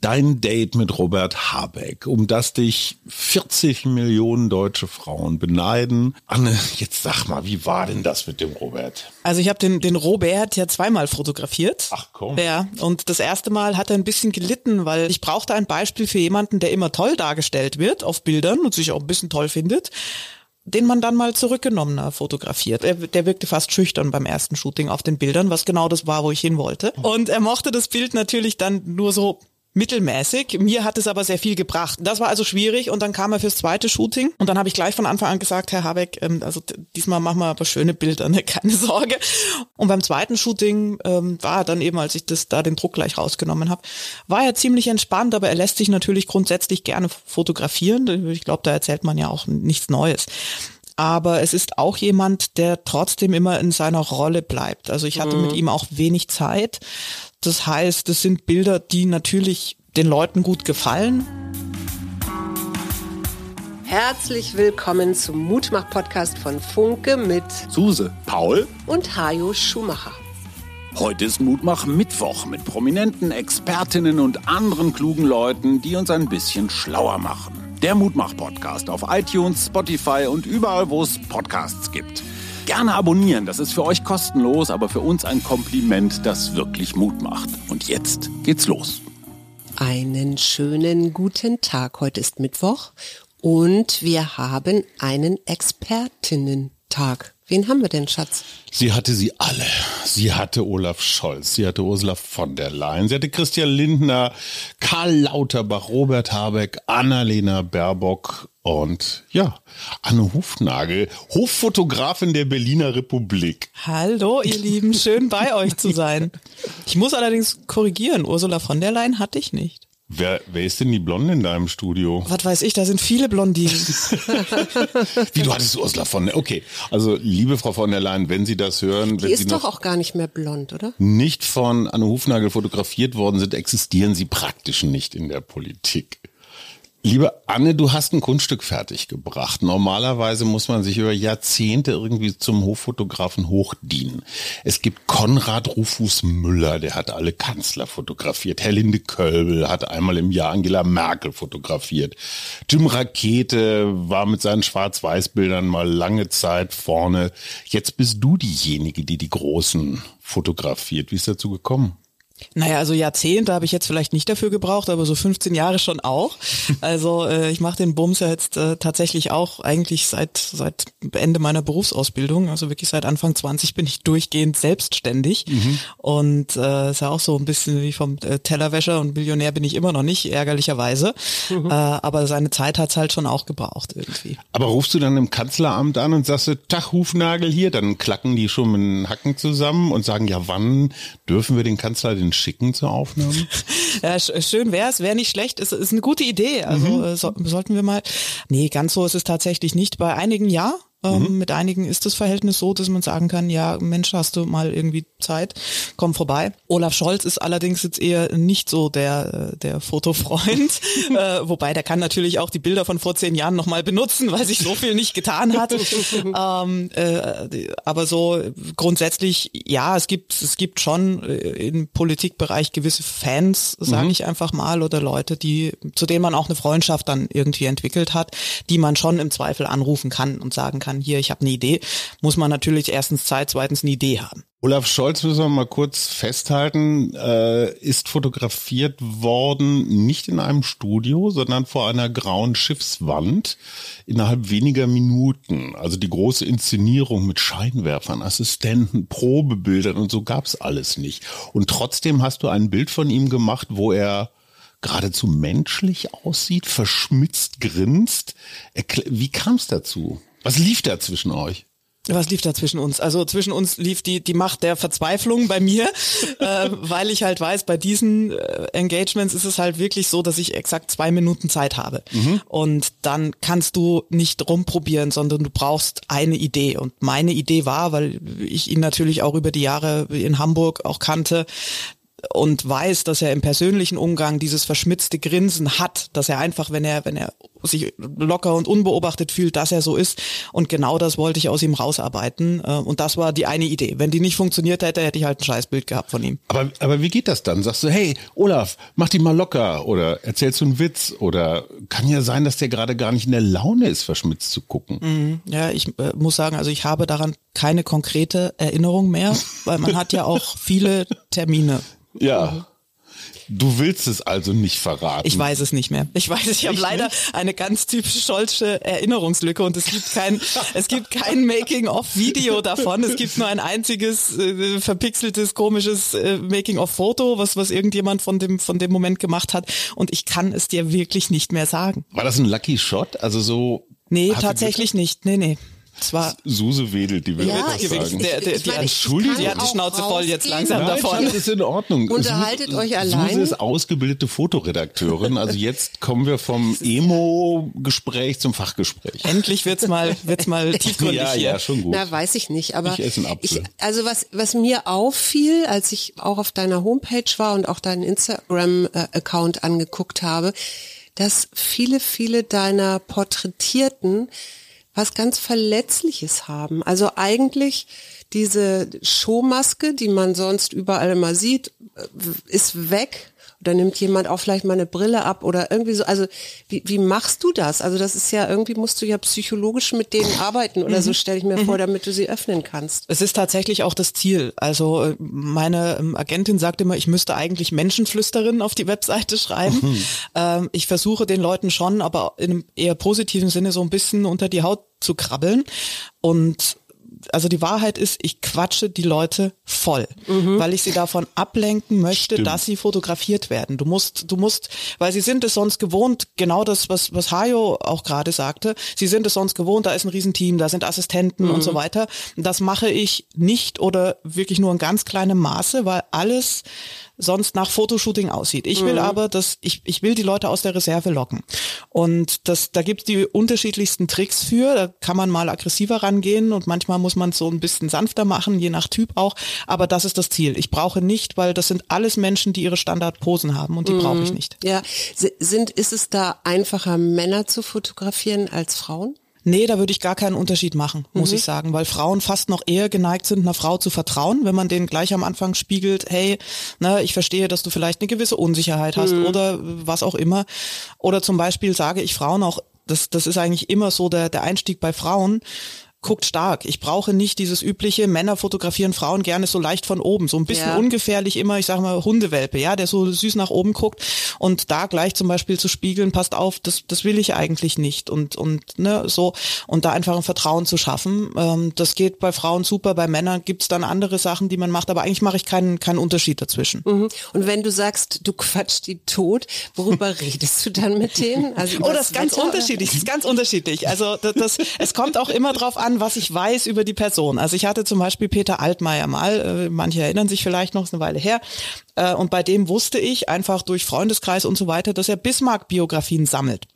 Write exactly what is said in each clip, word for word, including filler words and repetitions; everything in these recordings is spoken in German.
Dein Date mit Robert Habeck, um das dich vierzig Millionen deutsche Frauen beneiden. Anne, jetzt sag mal, wie war denn das mit dem Robert? Also ich habe den, den Robert ja zweimal fotografiert. Ach komm. Ja, und das erste Mal hat er ein bisschen gelitten, weil ich brauchte ein Beispiel für jemanden, der immer toll dargestellt wird auf Bildern und sich auch ein bisschen toll findet, den man dann mal zurückgenommen fotografiert. Er, der wirkte fast schüchtern beim ersten Shooting auf den Bildern, was genau das war, wo ich hin wollte. Und er mochte das Bild natürlich dann nur so mittelmäßig. Mir hat es aber sehr viel gebracht. Das war also schwierig und dann kam er fürs zweite Shooting und dann habe ich gleich von Anfang an gesagt, Herr Habeck, also diesmal machen wir aber schöne Bilder, ne? Keine Sorge. Und beim zweiten Shooting ähm, war er dann eben, als ich das da den Druck gleich rausgenommen habe, war er ziemlich entspannt, aber er lässt sich natürlich grundsätzlich gerne fotografieren. Ich glaube, da erzählt man ja auch nichts Neues. Aber es ist auch jemand, der trotzdem immer in seiner Rolle bleibt. Also ich hatte mhm. mit ihm auch wenig Zeit. Das heißt, es sind Bilder, die natürlich den Leuten gut gefallen. Herzlich willkommen zum Mutmach-Podcast von Funke mit Suse, Paul und Hajo Schumacher. Heute ist Mutmach-Mittwoch mit prominenten Expertinnen und anderen klugen Leuten, die uns ein bisschen schlauer machen. Der Mutmach-Podcast auf iTunes, Spotify und überall, wo es Podcasts gibt. Gerne abonnieren, das ist für euch kostenlos, aber für uns ein Kompliment, das wirklich Mut macht. Und jetzt geht's los. Einen schönen guten Tag, heute ist Mittwoch und wir haben einen Expertinnen-Tag. Wen haben wir denn, Schatz? Sie hatte sie alle. Sie hatte Olaf Scholz, sie hatte Ursula von der Leyen, sie hatte Christian Lindner, Karl Lauterbach, Robert Habeck, Annalena Baerbock. Und ja, Anne Hufnagl, Hoffotografin der Berliner Republik. Hallo ihr Lieben, schön bei euch zu sein. Ich muss allerdings korrigieren, Ursula von der Leyen hatte ich nicht. Wer, wer ist denn die Blonde in deinem Studio? Was weiß ich, da sind viele Blondinen. Wie, du hattest Ursula von der Leyen? Okay, also liebe Frau von der Leyen, wenn Sie das hören. Die wenn ist Sie doch auch gar nicht mehr blond, oder? Nicht von Anne Hufnagl fotografiert worden sind, existieren Sie praktisch nicht in der Politik. Liebe Anne, du hast ein Kunststück fertig gebracht. Normalerweise muss man sich über Jahrzehnte irgendwie zum Hoffotografen hochdienen. Es gibt Konrad Rufus Müller, der hat alle Kanzler fotografiert. Herlinde Koelbl hat einmal im Jahr Angela Merkel fotografiert. Jim Rakete war mit seinen Schwarz-Weiß-Bildern mal lange Zeit vorne. Jetzt bist du diejenige, die die Großen fotografiert. Wie ist dazu gekommen? Naja, also Jahrzehnte habe ich jetzt vielleicht nicht dafür gebraucht, aber so fünfzehn Jahre schon auch. Also äh, ich mache den Bums ja jetzt äh, tatsächlich auch eigentlich seit seit Ende meiner Berufsausbildung, also wirklich seit Anfang zwanzig bin ich durchgehend selbstständig. Mhm. Und äh, ist ja auch so ein bisschen wie vom äh, Tellerwäscher und Millionär bin ich immer noch nicht, ärgerlicherweise. Mhm. Äh, aber seine Zeit hat's halt schon auch gebraucht irgendwie. Aber rufst du dann im Kanzleramt an und sagst, Tag Hufnagl hier, dann klacken die schon mit den Hacken zusammen und sagen, ja wann dürfen wir den Kanzler den schicken zur Aufnahme? Ja, schön wäre es, wäre nicht schlecht, ist, ist eine gute Idee, also mhm. äh, so, sollten wir mal, nee, ganz so ist es tatsächlich nicht, bei einigen ja, ähm, mhm. mit einigen ist das Verhältnis so, dass man sagen kann, ja Mensch, hast du mal irgendwie Zeit, komm vorbei. Olaf Scholz ist allerdings jetzt eher nicht so der der Fotofreund, äh, wobei der kann natürlich auch die Bilder von vor zehn Jahren nochmal benutzen, weil sich so viel nicht getan hat, ähm, äh, aber so grundsätzlich, ja, es gibt es gibt schon äh, im Politikbereich gewisse Fans, sage mhm. ich einfach mal, oder Leute, die zu denen man auch eine Freundschaft dann irgendwie entwickelt hat, die man schon im Zweifel anrufen kann und sagen kann, hier, ich habe eine Idee, muss man natürlich erstens Zeit, zweitens eine Idee haben. Olaf Scholz, müssen wir mal kurz festhalten, äh, ist fotografiert worden, nicht in einem Studio, sondern vor einer grauen Schiffswand innerhalb weniger Minuten. Also die große Inszenierung mit Scheinwerfern, Assistenten, Probebildern und so gab's alles nicht. Und trotzdem hast du ein Bild von ihm gemacht, wo er geradezu menschlich aussieht, verschmitzt, grinst. Wie kam's dazu? Was lief da zwischen euch? Was lief da zwischen uns? Also zwischen uns lief die die Macht der Verzweiflung bei mir, äh, weil ich halt weiß, bei diesen äh, Engagements ist es halt wirklich so, dass ich exakt zwei Minuten Zeit habe. Mhm. Und dann kannst du nicht rumprobieren, sondern du brauchst eine Idee. Und meine Idee war, weil ich ihn natürlich auch über die Jahre in Hamburg auch kannte, und weiß, dass er im persönlichen Umgang dieses verschmitzte Grinsen hat, dass er einfach, wenn er wenn er sich locker und unbeobachtet fühlt, dass er so ist. Und genau das wollte ich aus ihm rausarbeiten. Und das war die eine Idee. Wenn die nicht funktioniert hätte, hätte ich halt ein Scheißbild gehabt von ihm. Aber, aber wie geht das dann? Sagst du, hey, Olaf, mach die mal locker oder erzählst du einen Witz? Oder kann ja sein, dass der gerade gar nicht in der Laune ist, verschmitzt zu gucken. Mhm. Ja, ich äh, muss sagen, also ich habe daran keine konkrete Erinnerung mehr, weil man hat ja auch viele Termine. Ja. Mhm. Du willst es also nicht verraten. Ich weiß es nicht mehr. Ich weiß, ich habe leider nicht? eine ganz typische Scholzsche Erinnerungslücke und es gibt kein, es gibt kein Making-of-Video davon. Es gibt nur ein einziges äh, verpixeltes, komisches äh, Making-of-Foto, was was irgendjemand von dem von dem Moment gemacht hat. Und ich kann es dir wirklich nicht mehr sagen. War das ein Lucky Shot? Also so? Nee, tatsächlich nicht. Nee, nee. Zwar Suse Wedel, die will ja, das ich, sagen. Der, der, ich meine, die, Entschuldigung, die hat die Schnauze voll jetzt langsam Nein, davon. Das ist in Ordnung. Unterhaltet Suse, euch allein. Suse ist ausgebildete Fotoredakteurin. Also jetzt kommen wir vom Emo-Gespräch zum Fachgespräch. Endlich wird's mal, wird's mal tiefgründig ja, hier. Ja, schon gut. Na, weiß ich nicht. Aber ich esse einen Apfel. Ich, also was, was mir auffiel, als ich auch auf deiner Homepage war und auch deinen Instagram-Account angeguckt habe, dass viele, viele deiner Porträtierten was ganz Verletzliches haben. Also eigentlich diese Showmaske, die man sonst überall immer sieht, ist weg. Oder nimmt jemand auch vielleicht mal eine Brille ab oder irgendwie so. Also wie, wie machst du das? Also das ist ja, irgendwie musst du ja psychologisch mit denen arbeiten oder so, stelle ich mir vor, damit du sie öffnen kannst. Es ist tatsächlich auch das Ziel. Also meine Agentin sagt immer, ich müsste eigentlich Menschenflüsterin auf die Webseite schreiben. Mhm. Ähm, ich versuche den Leuten schon, aber in einem eher positiven Sinne so ein bisschen unter die Haut zu krabbeln. Und also die Wahrheit ist, ich quatsche die Leute voll, mhm. weil ich sie davon ablenken möchte, Stimmt. dass sie fotografiert werden. Du musst, du musst, weil sie sind es sonst gewohnt, genau das, was, was Hajo auch gerade sagte, sie sind es sonst gewohnt, da ist ein Riesenteam, da sind Assistenten mhm. und so weiter. Das mache ich nicht oder wirklich nur in ganz kleinem Maße, weil alles sonst nach Fotoshooting aussieht. Ich will mhm. aber, dass ich ich will die Leute aus der Reserve locken. Und das da gibt's die unterschiedlichsten Tricks für. Da kann man mal aggressiver rangehen und manchmal muss man es so ein bisschen sanfter machen, je nach Typ auch. Aber das ist das Ziel. Ich brauche nicht, weil das sind alles Menschen, die ihre Standardposen haben und die mhm. brauche ich nicht. Ja, sind ist es da einfacher, Männer zu fotografieren als Frauen? Nee, da würde ich gar keinen Unterschied machen, muss mhm. ich sagen, weil Frauen fast noch eher geneigt sind, einer Frau zu vertrauen, wenn man denen gleich am Anfang spiegelt, hey, na, ich verstehe, dass du vielleicht eine gewisse Unsicherheit hast mhm. oder was auch immer. Oder zum Beispiel sage ich Frauen auch, das, das ist eigentlich immer so der, der Einstieg bei Frauen, guckt stark. Ich brauche nicht dieses übliche, Männer fotografieren Frauen gerne so leicht von oben, so ein bisschen ja. ungefährlich immer, ich sag mal Hundewelpe, ja, der so süß nach oben guckt und da gleich zum Beispiel zu spiegeln, passt auf, das das will ich eigentlich nicht und und ne so und da einfach ein Vertrauen zu schaffen, ähm, das geht bei Frauen super, bei Männern gibt's dann andere Sachen, die man macht, aber eigentlich mache ich keinen keinen Unterschied dazwischen. Mhm. Und wenn du sagst, du quatschst die tot, worüber redest du dann mit denen? Also oh, das ist ganz Wetter, unterschiedlich, das ist ganz unterschiedlich. Also das, das es kommt auch immer drauf an, was ich weiß über die Person. Also ich hatte zum Beispiel Peter Altmaier mal, äh, manche erinnern sich vielleicht noch, ist eine Weile her, äh, und bei dem wusste ich einfach durch Freundeskreis und so weiter, dass er Bismarck-Biografien sammelt.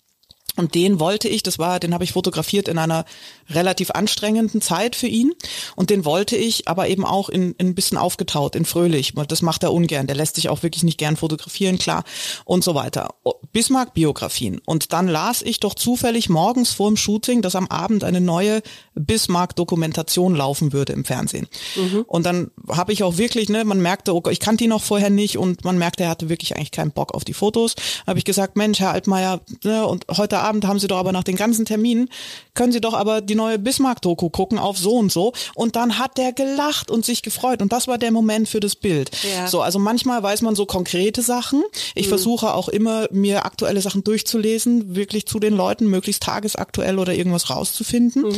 Und den wollte ich, das war, den habe ich fotografiert in einer relativ anstrengenden Zeit für ihn und den wollte ich, aber eben auch in, in ein bisschen aufgetaut, in fröhlich, das macht er ungern, der lässt sich auch wirklich nicht gern fotografieren, klar und so weiter. Bismarck-Biografien und dann las ich doch zufällig morgens vor dem Shooting, dass am Abend eine neue Bismarck-Dokumentation laufen würde im Fernsehen. Mhm. Und dann habe ich auch wirklich, ne, man merkte, okay, ich kannte ihn noch vorher nicht und man merkte, er hatte wirklich eigentlich keinen Bock auf die Fotos. Habe ich gesagt, Mensch, Herr Altmaier, ne, und heute Abend haben Sie doch aber nach den ganzen Terminen, können Sie doch aber die neue Bismarck-Doku gucken auf so und so. Und dann hat der gelacht und sich gefreut. Und das war der Moment für das Bild. Ja. So, also manchmal weiß man so konkrete Sachen. Ich mhm. versuche auch immer, mir aktuelle Sachen durchzulesen, wirklich zu den Leuten, möglichst tagesaktuell oder irgendwas rauszufinden. Mhm.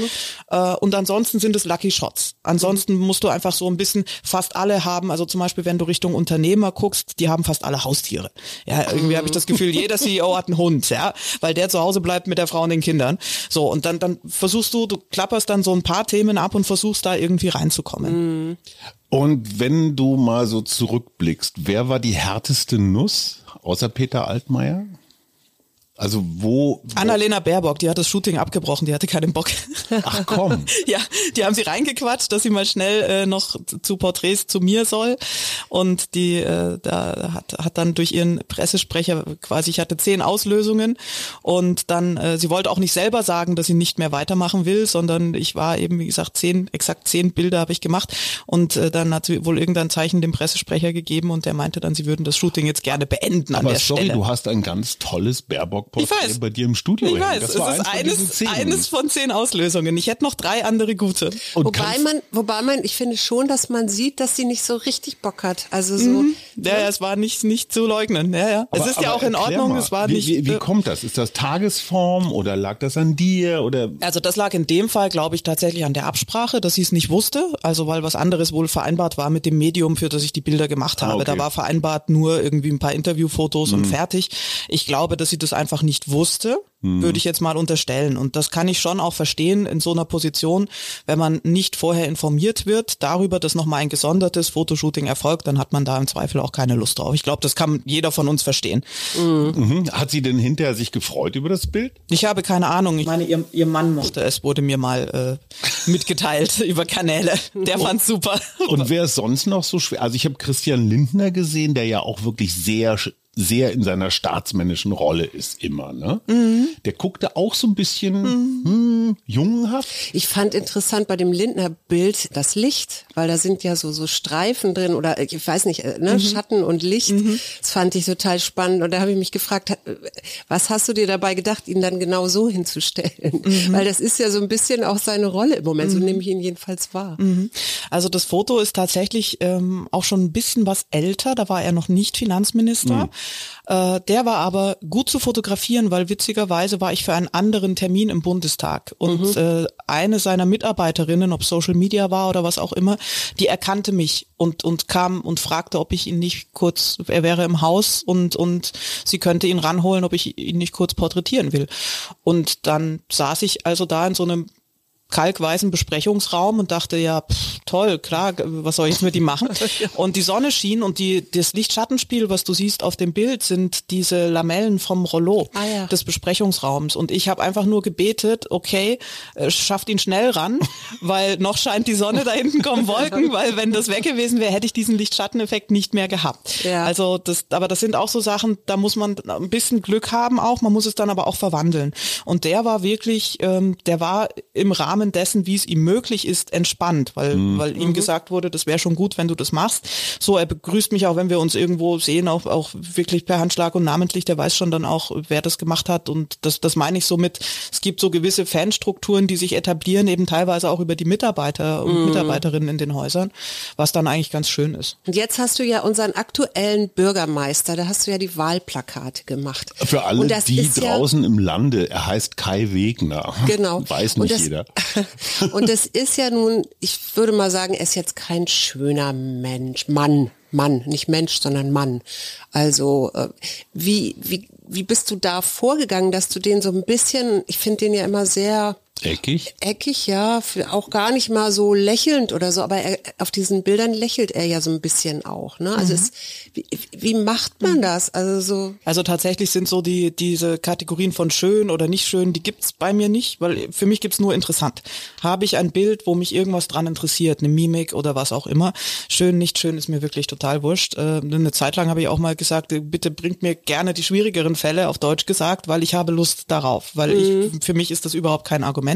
Äh, und ansonsten sind es Lucky Shots. Ansonsten mhm. musst du einfach so ein bisschen, fast alle haben, also zum Beispiel, wenn du Richtung Unternehmer guckst, die haben fast alle Haustiere. Ja, irgendwie mhm. habe ich das Gefühl, jeder C E O hat einen Hund, ja, weil der zu Hause bleibt mit der Frau und den Kindern. So, und dann, dann versuchst du, du klapperst dann so ein paar Themen ab und versuchst da irgendwie reinzukommen. Und wenn du mal so zurückblickst, wer war die härteste Nuss außer Peter Altmaier? Also wo, wo? Annalena Baerbock, die hat das Shooting abgebrochen, die hatte keinen Bock. Ach komm. Ja, die haben sie reingequatscht, dass sie mal schnell äh, noch zu Porträts zu mir soll. Und die äh, da hat, hat dann durch ihren Pressesprecher quasi, ich hatte zehn Auslösungen. Und dann, äh, sie wollte auch nicht selber sagen, dass sie nicht mehr weitermachen will, sondern ich war eben, wie gesagt, zehn, exakt zehn Bilder habe ich gemacht. Und äh, dann hat sie wohl irgendein Zeichen dem Pressesprecher gegeben und der meinte dann, sie würden das Shooting jetzt gerne beenden. Aber an der sorry, Stelle. Du hast ein ganz tolles Baerbock-Porträt bei dir im Studio. Ich weiß, das es war ist eins von, zehn. eines von zehn Auslösungen. Ich hätte noch drei andere gute. Und wobei man, wobei man, ich finde schon, dass man sieht, dass sie nicht so richtig Bock hat. Also so. Mhm. Ja, ja, es war nicht, nicht zu leugnen. Ja, ja. Aber, es ist ja auch in Ordnung. Mal, es war wie, nicht, wie, wie kommt das? Ist das Tagesform oder lag das an dir? Oder? Also das lag in dem Fall, glaube ich, tatsächlich an der Absprache, dass sie es nicht wusste. Also weil was anderes wohl vereinbart war mit dem Medium, für das ich die Bilder gemacht habe. Ah, okay. Da war vereinbart nur irgendwie ein paar Interviewfotos mhm. und fertig. Ich glaube, dass sie das einfach nicht wusste. Würde ich jetzt mal unterstellen. Und das kann ich schon auch verstehen in so einer Position, wenn man nicht vorher informiert wird darüber, dass nochmal ein gesondertes Fotoshooting erfolgt, dann hat man da im Zweifel auch keine Lust drauf. Ich glaube, das kann jeder von uns verstehen. Mhm. Hat sie denn hinterher sich gefreut über das Bild? Ich habe keine Ahnung. Ich meine, ihr, ihr Mann mochte es, wurde mir mal äh, mitgeteilt über Kanäle. Der fand's super. Und wer ist sonst noch so schwer? Also ich habe Christian Lindner gesehen, der ja auch wirklich sehr... sehr in seiner staatsmännischen Rolle ist immer, ne? Mhm. Der guckte auch so ein bisschen mhm. hm, jungenhaft. Ich fand interessant bei dem Lindner-Bild das Licht, weil da sind ja so so Streifen drin oder ich weiß nicht, ne? Mhm. Schatten und Licht. Mhm. Das fand ich total spannend und da habe ich mich gefragt, was hast du dir dabei gedacht, ihn dann genau so hinzustellen? Mhm. Weil das ist ja so ein bisschen auch seine Rolle im Moment, mhm. so nehme ich ihn jedenfalls wahr. Mhm. Also das Foto ist tatsächlich ähm, auch schon ein bisschen was älter, da war er noch nicht Finanzminister. Mhm. Der war aber gut zu fotografieren, weil witzigerweise war ich für einen anderen Termin im Bundestag und mhm. eine seiner Mitarbeiterinnen, ob Social Media war oder was auch immer, die erkannte mich und und kam und fragte, ob ich ihn nicht kurz, er wäre im Haus und und sie könnte ihn ranholen, ob ich ihn nicht kurz porträtieren will. Und dann saß ich also da in so einem kalkweißen Besprechungsraum und dachte, ja, pff, toll, klar, was soll ich jetzt mit ihm machen? Und die Sonne schien und die, das Lichtschattenspiel, was du siehst auf dem Bild, sind diese Lamellen vom Rollo ah, ja. des Besprechungsraums. Und ich habe einfach nur gebetet, okay, äh, schafft ihn schnell ran, weil noch scheint die Sonne, da hinten kommen Wolken, weil wenn das weg gewesen wäre, hätte ich diesen Lichtschatteneffekt nicht mehr gehabt. Ja. Also das, aber das sind auch so Sachen, da muss man ein bisschen Glück haben auch, man muss es dann aber auch verwandeln. Und der war wirklich, ähm, der war im Rahmen dessen, wie es ihm möglich ist, entspannt, weil, mhm. weil ihm gesagt wurde, das wäre schon gut, wenn du das machst. So, er begrüßt mich auch, wenn wir uns irgendwo sehen, auch, auch wirklich per Handschlag und namentlich, der weiß schon dann auch, wer das gemacht hat und das, das meine ich so mit, es gibt so gewisse Fanstrukturen, die sich etablieren, eben teilweise auch über die Mitarbeiter und mhm. Mitarbeiterinnen in den Häusern, was dann eigentlich ganz schön ist. Und jetzt hast du ja unseren aktuellen Bürgermeister, da hast du ja die Wahlplakate gemacht. Für alle, die draußen ja, im Lande, er heißt Kai Wegner. Genau. Weiß nicht das, jeder. Und das ist ja nun, ich würde mal sagen, er ist jetzt kein schöner Mensch, Mann, Mann, nicht Mensch, sondern Mann. Also wie, wie, wie bist du da vorgegangen, dass du den so ein bisschen, ich finde den ja immer sehr eckig, eckig, ja, auch gar nicht mal so lächelnd oder so, aber er, auf diesen Bildern lächelt er ja so ein bisschen auch, ne? Also mhm. es, wie, wie macht man das? Also so. Also tatsächlich sind so die diese Kategorien von schön oder nicht schön, die gibt's bei mir nicht, weil für mich gibt's nur interessant. Habe ich ein Bild, wo mich irgendwas dran interessiert, eine Mimik oder was auch immer, schön, nicht schön ist mir wirklich total wurscht. Eine Zeit lang habe ich auch mal gesagt, bitte bringt mir gerne die schwierigeren Fälle, auf Deutsch gesagt, weil ich habe Lust darauf, weil mhm. ich, für mich ist das überhaupt kein Argument.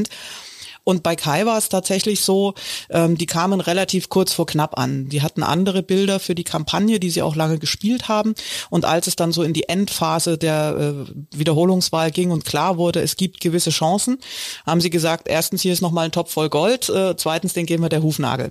Und bei Kai war es tatsächlich so, ähm, die kamen relativ kurz vor knapp an. Die hatten andere Bilder für die Kampagne, die sie auch lange gespielt haben. Und als es dann so in die Endphase der äh, Wiederholungswahl ging und klar wurde, es gibt gewisse Chancen, haben sie gesagt, erstens, hier ist nochmal ein Topf voll Gold, äh, zweitens, den geben wir der Hufnagl.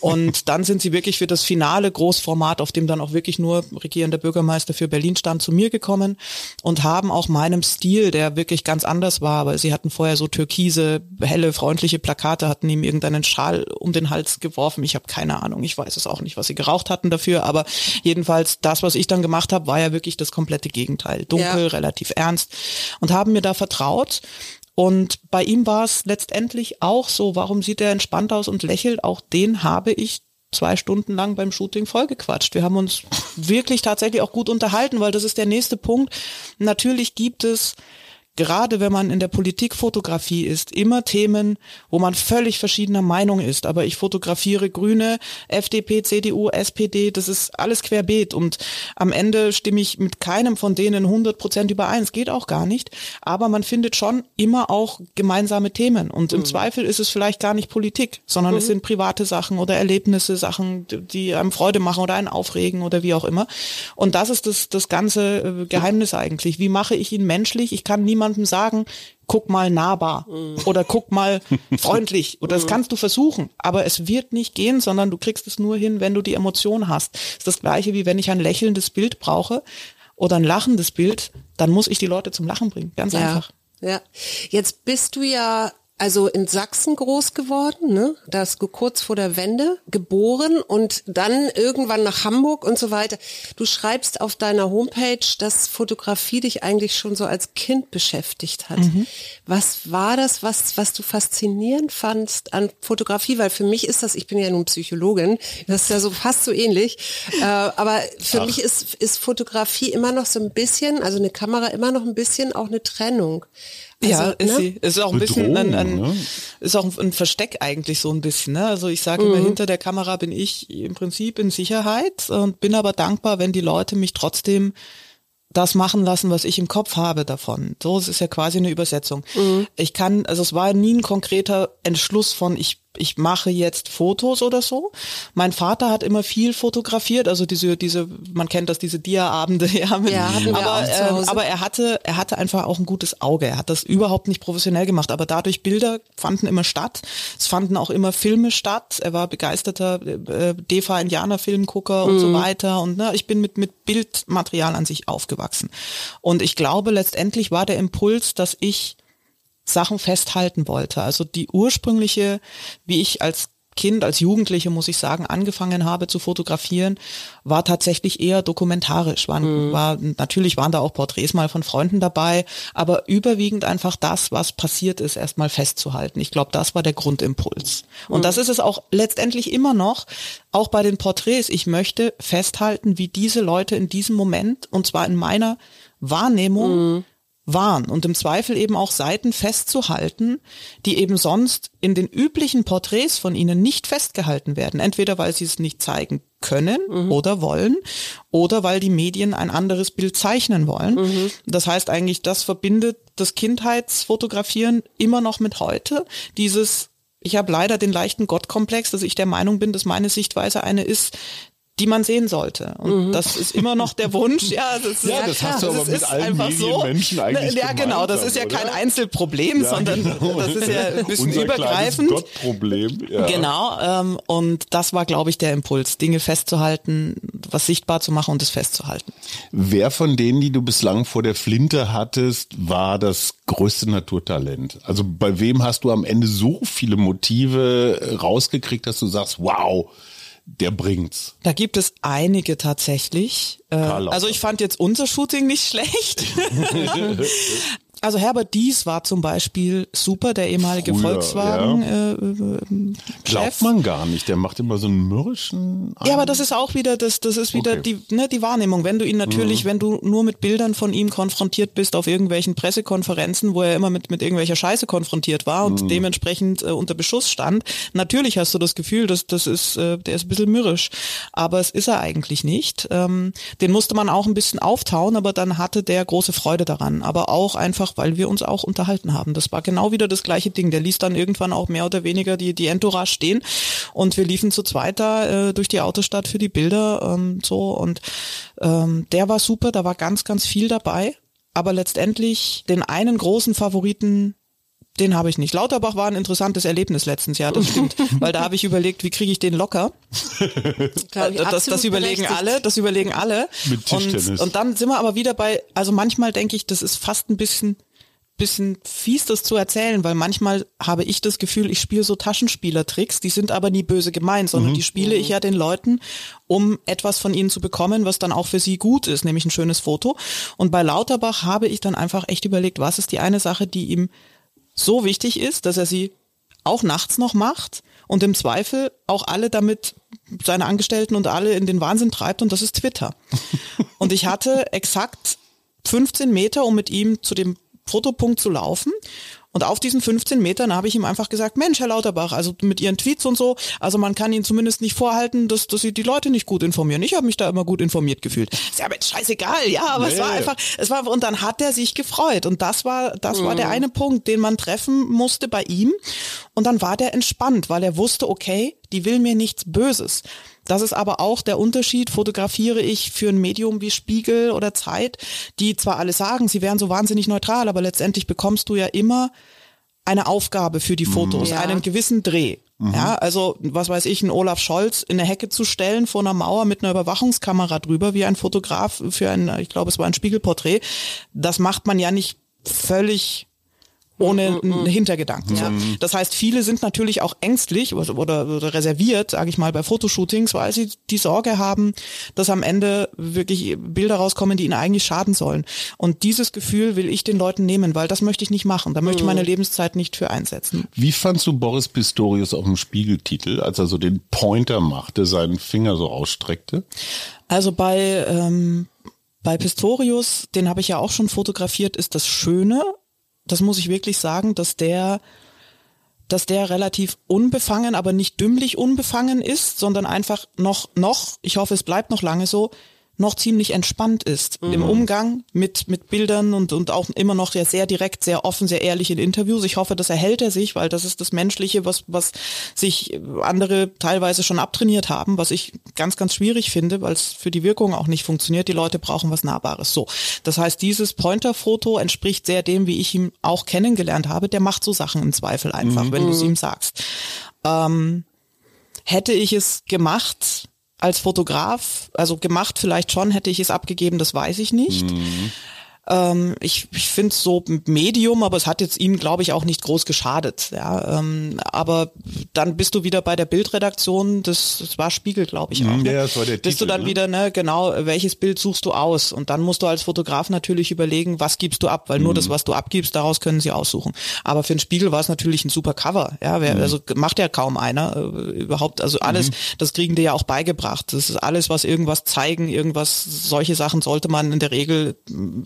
Und dann sind sie wirklich für das finale Großformat, auf dem dann auch wirklich nur regierender Bürgermeister für Berlin stand, zu mir gekommen und haben auch meinem Stil, der wirklich ganz anders war, weil sie hatten vorher so türkise, helle, freundliche Plakate, hatten ihm irgendeinen Schal um den Hals geworfen. Ich habe keine Ahnung, ich weiß es auch nicht, was sie geraucht hatten dafür, aber jedenfalls das, was ich dann gemacht habe, war ja wirklich das komplette Gegenteil. Dunkel, ja. relativ ernst und haben mir da vertraut. Und bei ihm war es letztendlich auch so, warum sieht er entspannt aus und lächelt? Auch den habe ich zwei Stunden lang beim Shooting vollgequatscht. Wir haben uns wirklich tatsächlich auch gut unterhalten, weil das ist der nächste Punkt. Natürlich gibt es gerade wenn man in der Politikfotografie ist, immer Themen, wo man völlig verschiedener Meinung ist. Aber ich fotografiere Grüne, F D P, C D U, S P D, das ist alles querbeet. Und am Ende stimme ich mit keinem von denen hundert Prozent überein. Das geht auch gar nicht. Aber man findet schon immer auch gemeinsame Themen. Und im mhm. Zweifel ist es vielleicht gar nicht Politik, sondern mhm. es sind private Sachen oder Erlebnisse, Sachen, die einem Freude machen oder einen aufregen oder wie auch immer. Und das ist das, das ganze Geheimnis eigentlich. Wie mache ich ihn menschlich? Ich kann niemandem sagen, guck mal nahbar mm. oder guck mal freundlich. Oder das kannst du versuchen, aber es wird nicht gehen, sondern du kriegst es nur hin, wenn du die Emotion hast. Das ist das Gleiche, wie wenn ich ein lächelndes Bild brauche oder ein lachendes Bild, dann muss ich die Leute zum Lachen bringen. Ganz ja. einfach. Ja. Jetzt bist du ja also in Sachsen groß geworden, ne? Da ist kurz vor der Wende geboren und dann irgendwann nach Hamburg und so weiter. Du schreibst auf deiner Homepage, dass Fotografie dich eigentlich schon so als Kind beschäftigt hat. Mhm. Was war das, was, was du faszinierend fandst an Fotografie? Weil für mich ist das, ich bin ja nun Psychologin, das ist ja so fast so ähnlich, äh, aber für Ach. mich ist, ist Fotografie immer noch so ein bisschen, also eine Kamera immer noch ein bisschen auch eine Trennung. Also, ja, ist ne? sie. Ist auch ein Bedrohung, bisschen ein, ein ne? ist auch ein Versteck eigentlich so ein bisschen. Ne? Also ich sage mhm. immer, hinter der Kamera bin ich im Prinzip in Sicherheit und bin aber dankbar, wenn die Leute mich trotzdem das machen lassen, was ich im Kopf habe davon. So, es ist ja quasi eine Übersetzung. Mhm. Ich kann, also es war nie ein konkreter Entschluss von ich ich mache jetzt Fotos oder so. Mein Vater hat immer viel fotografiert, also diese diese man kennt das, diese Dia-Abende. Ja, mit, ja hatten wir aber auch äh, aber er hatte er hatte einfach auch ein gutes Auge. Er hat das überhaupt nicht professionell gemacht, aber dadurch Bilder fanden immer statt. Es fanden auch immer Filme statt. Er war begeisterter äh, D E F A-Indianer-Filmgucker mhm. und so weiter. Und ne, ich bin mit mit Bildmaterial an sich aufgewachsen. Und ich glaube, letztendlich war der Impuls, dass ich Sachen festhalten wollte. Also die ursprüngliche, wie ich als Kind, als Jugendliche, muss ich sagen, angefangen habe zu fotografieren, war tatsächlich eher dokumentarisch. War, mhm. war, natürlich waren da auch Porträts mal von Freunden dabei, aber überwiegend einfach das, was passiert ist, erstmal festzuhalten. Ich glaube, das war der Grundimpuls. Und mhm. das ist es auch letztendlich immer noch, auch bei den Porträts. Ich möchte festhalten, wie diese Leute in diesem Moment, und zwar in meiner Wahrnehmung, mhm. waren und im Zweifel eben auch Seiten festzuhalten, die eben sonst in den üblichen Porträts von ihnen nicht festgehalten werden. Entweder weil sie es nicht zeigen können mhm. oder wollen oder weil die Medien ein anderes Bild zeichnen wollen. Mhm. Das heißt eigentlich, das verbindet das Kindheitsfotografieren immer noch mit heute. Dieses, ich habe leider den leichten Gottkomplex, dass ich der Meinung bin, dass meine Sichtweise eine ist, die man sehen sollte. Und mhm. das ist immer noch der Wunsch. Ja, das, ja, das hast du das aber ist mit allen Medienmenschen so. eigentlich Ja, genau. Das ist ja oder? kein Einzelproblem, ja, sondern genau. das ist ja ein bisschen Unser übergreifend. Gottproblem. Ja. Genau. Ähm, und das war, glaube ich, der Impuls, Dinge festzuhalten, was sichtbar zu machen und es festzuhalten. Wer von denen, die du bislang vor der Flinte hattest, war das größte Naturtalent? Also bei wem hast du am Ende so viele Motive rausgekriegt, dass du sagst, wow, der bringt's? Da gibt es einige tatsächlich. Also ich fand jetzt unser Shooting nicht schlecht. Also Herbert Diess war zum Beispiel super, der ehemalige Früher, Volkswagen. Ja. Äh, äh, Glaubt man gar nicht, der macht immer so einen mürrischen Ein- Ja, aber das ist auch wieder, das, das ist wieder okay. die, ne, die Wahrnehmung. Wenn du ihn natürlich, mhm. wenn du nur mit Bildern von ihm konfrontiert bist auf irgendwelchen Pressekonferenzen, wo er immer mit, mit irgendwelcher Scheiße konfrontiert war und mhm. dementsprechend äh, unter Beschuss stand, natürlich hast du das Gefühl, dass das ist, äh, der ist ein bisschen mürrisch. Aber es ist er eigentlich nicht. Ähm, den musste man auch ein bisschen auftauen, aber dann hatte der große Freude daran. Aber auch einfach, weil wir uns auch unterhalten haben. Das war genau wieder das gleiche Ding. Der ließ dann irgendwann auch mehr oder weniger die, die Entourage stehen und wir liefen zu zweit da äh, durch die Autostadt für die Bilder ähm, so und ähm, der war super, da war ganz, ganz viel dabei, aber letztendlich den einen großen Favoriten, den habe ich nicht. Lauterbach war ein interessantes Erlebnis letztens, ja, das stimmt, weil da habe ich überlegt, wie kriege ich den locker? Klar, das, das überlegen alle, das überlegen alle. Mit Tischtennis. Und, und dann sind wir aber wieder bei, also manchmal denke ich, das ist fast ein bisschen, bisschen fies, das zu erzählen, weil manchmal habe ich das Gefühl, ich spiele so Taschenspielertricks, die sind aber nie böse gemeint, sondern mhm. die spiele mhm. ich ja den Leuten, um etwas von ihnen zu bekommen, was dann auch für sie gut ist, nämlich ein schönes Foto. Und bei Lauterbach habe ich dann einfach echt überlegt, was ist die eine Sache, die ihm so wichtig ist, dass er sie auch nachts noch macht und im Zweifel auch alle damit, seine Angestellten und alle in den Wahnsinn treibt, und das ist Twitter. Und ich hatte exakt fünfzehn Meter, um mit ihm zu dem Fotopunkt zu laufen. Und auf diesen fünfzehn Metern habe ich ihm einfach gesagt, Mensch, Herr Lauterbach, also mit Ihren Tweets und so, also man kann Ihnen zumindest nicht vorhalten, dass, dass Sie die Leute nicht gut informieren. Ich habe mich da immer gut informiert gefühlt. Ist ja aber jetzt scheißegal, ja, aber nee. es war einfach, es war, und dann hat er sich gefreut. Und das war, das mhm. war der eine Punkt, den man treffen musste bei ihm. Und dann war der entspannt, weil er wusste, okay, die will mir nichts Böses. Das ist aber auch der Unterschied, fotografiere ich für ein Medium wie Spiegel oder Zeit, die zwar alles sagen, sie wären so wahnsinnig neutral, aber letztendlich bekommst du ja immer eine Aufgabe für die Fotos, ja. einen gewissen Dreh. Mhm. Ja, also was weiß ich, einen Olaf Scholz in der Hecke zu stellen vor einer Mauer mit einer Überwachungskamera drüber, wie ein Fotograf für ein, ich glaube es war ein Spiegelporträt, das macht man ja nicht völlig ohne einen Hintergedanken. Ja. Das heißt, viele sind natürlich auch ängstlich oder, oder reserviert, sage ich mal, bei Fotoshootings, weil sie die Sorge haben, dass am Ende wirklich Bilder rauskommen, die ihnen eigentlich schaden sollen. Und dieses Gefühl will ich den Leuten nehmen, weil das möchte ich nicht machen. Da möchte ich meine Lebenszeit nicht für einsetzen. Wie fandst du Boris Pistorius auf dem Spiegeltitel, als er so den Pointer machte, seinen Finger so ausstreckte? Also bei, ähm, bei Pistorius, den habe ich ja auch schon fotografiert, ist das Schöne, das muss ich wirklich sagen, dass der, dass der relativ unbefangen, aber nicht dümmlich unbefangen ist, sondern einfach noch, noch, ich hoffe, es bleibt noch lange so, noch ziemlich entspannt ist mhm. im Umgang mit, mit Bildern und, und auch immer noch sehr, sehr direkt, sehr offen, sehr ehrlich in Interviews. Ich hoffe, das erhält er sich, weil das ist das Menschliche, was, was sich andere teilweise schon abtrainiert haben, was ich ganz, ganz schwierig finde, weil es für die Wirkung auch nicht funktioniert. Die Leute brauchen was Nahbares. So. Das heißt, dieses Pointer-Foto entspricht sehr dem, wie ich ihn auch kennengelernt habe. Der macht so Sachen im Zweifel einfach, mhm. wenn du es ihm sagst. Ähm, hätte ich es gemacht, als Fotograf, also gemacht vielleicht schon, hätte ich es abgegeben, das weiß ich nicht. Mhm. Ähm, ich ich finde es so Medium, aber es hat jetzt ihm, glaube ich, auch nicht groß geschadet. Ja, ähm, aber dann bist du wieder bei der Bildredaktion, das, das war Spiegel, glaube ich, auch. Mhm, ne? Ja, das war der bist Titel, du dann ne? wieder, ne, genau, welches Bild suchst du aus? Und dann musst du als Fotograf natürlich überlegen, was gibst du ab, weil mhm. nur das, was du abgibst, daraus können sie aussuchen. Aber für den Spiegel war es natürlich ein super Cover. Ja, wer, mhm. also macht ja kaum einer äh, überhaupt. Also alles, mhm. das kriegen die ja auch beigebracht. Das ist alles, was irgendwas zeigen, irgendwas, solche Sachen sollte man in der Regel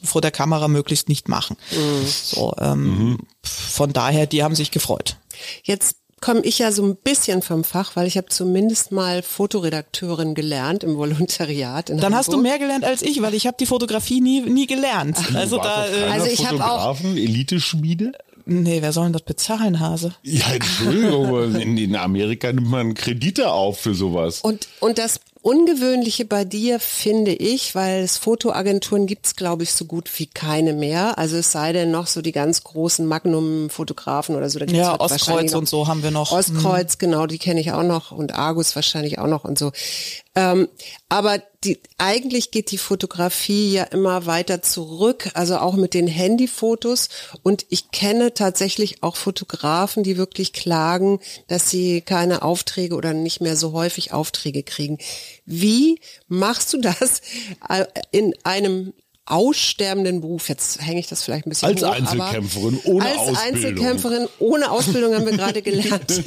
vor der Kamera möglichst nicht machen. Mhm. So, ähm, mhm. Von daher, die haben sich gefreut. Jetzt komme ich ja so ein bisschen vom Fach, weil ich habe zumindest mal Fotoredakteurin gelernt im Volontariat in Dann Hamburg. Hast du mehr gelernt als ich, weil ich habe die Fotografie nie nie gelernt. Ach, also da, äh, also ich habe auch Eliteschmiede. Nee, wer soll denn das bezahlen, Hase? Ja, Entschuldigung, in, in Amerika nimmt man Kredite auf für sowas. Und und das Ungewöhnliche bei dir finde ich, weil es Fotoagenturen gibt es, glaube ich, so gut wie keine mehr. Also es sei denn noch so die ganz großen Magnum-Fotografen oder so. Da ja, Ostkreuz und so haben wir noch. Ostkreuz, mhm. genau, die kenne ich auch noch und Argus wahrscheinlich auch noch und so. Ähm, aber die, eigentlich geht die Fotografie ja immer weiter zurück, also auch mit den Handyfotos. Und ich kenne tatsächlich auch Fotografen, die wirklich klagen, dass sie keine Aufträge oder nicht mehr so häufig Aufträge kriegen. Wie machst du das in einem aussterbenden Beruf? Jetzt hänge ich das vielleicht ein bisschen als hoch, Einzelkämpferin ohne als Ausbildung. Als Einzelkämpferin ohne Ausbildung haben wir gerade gelernt.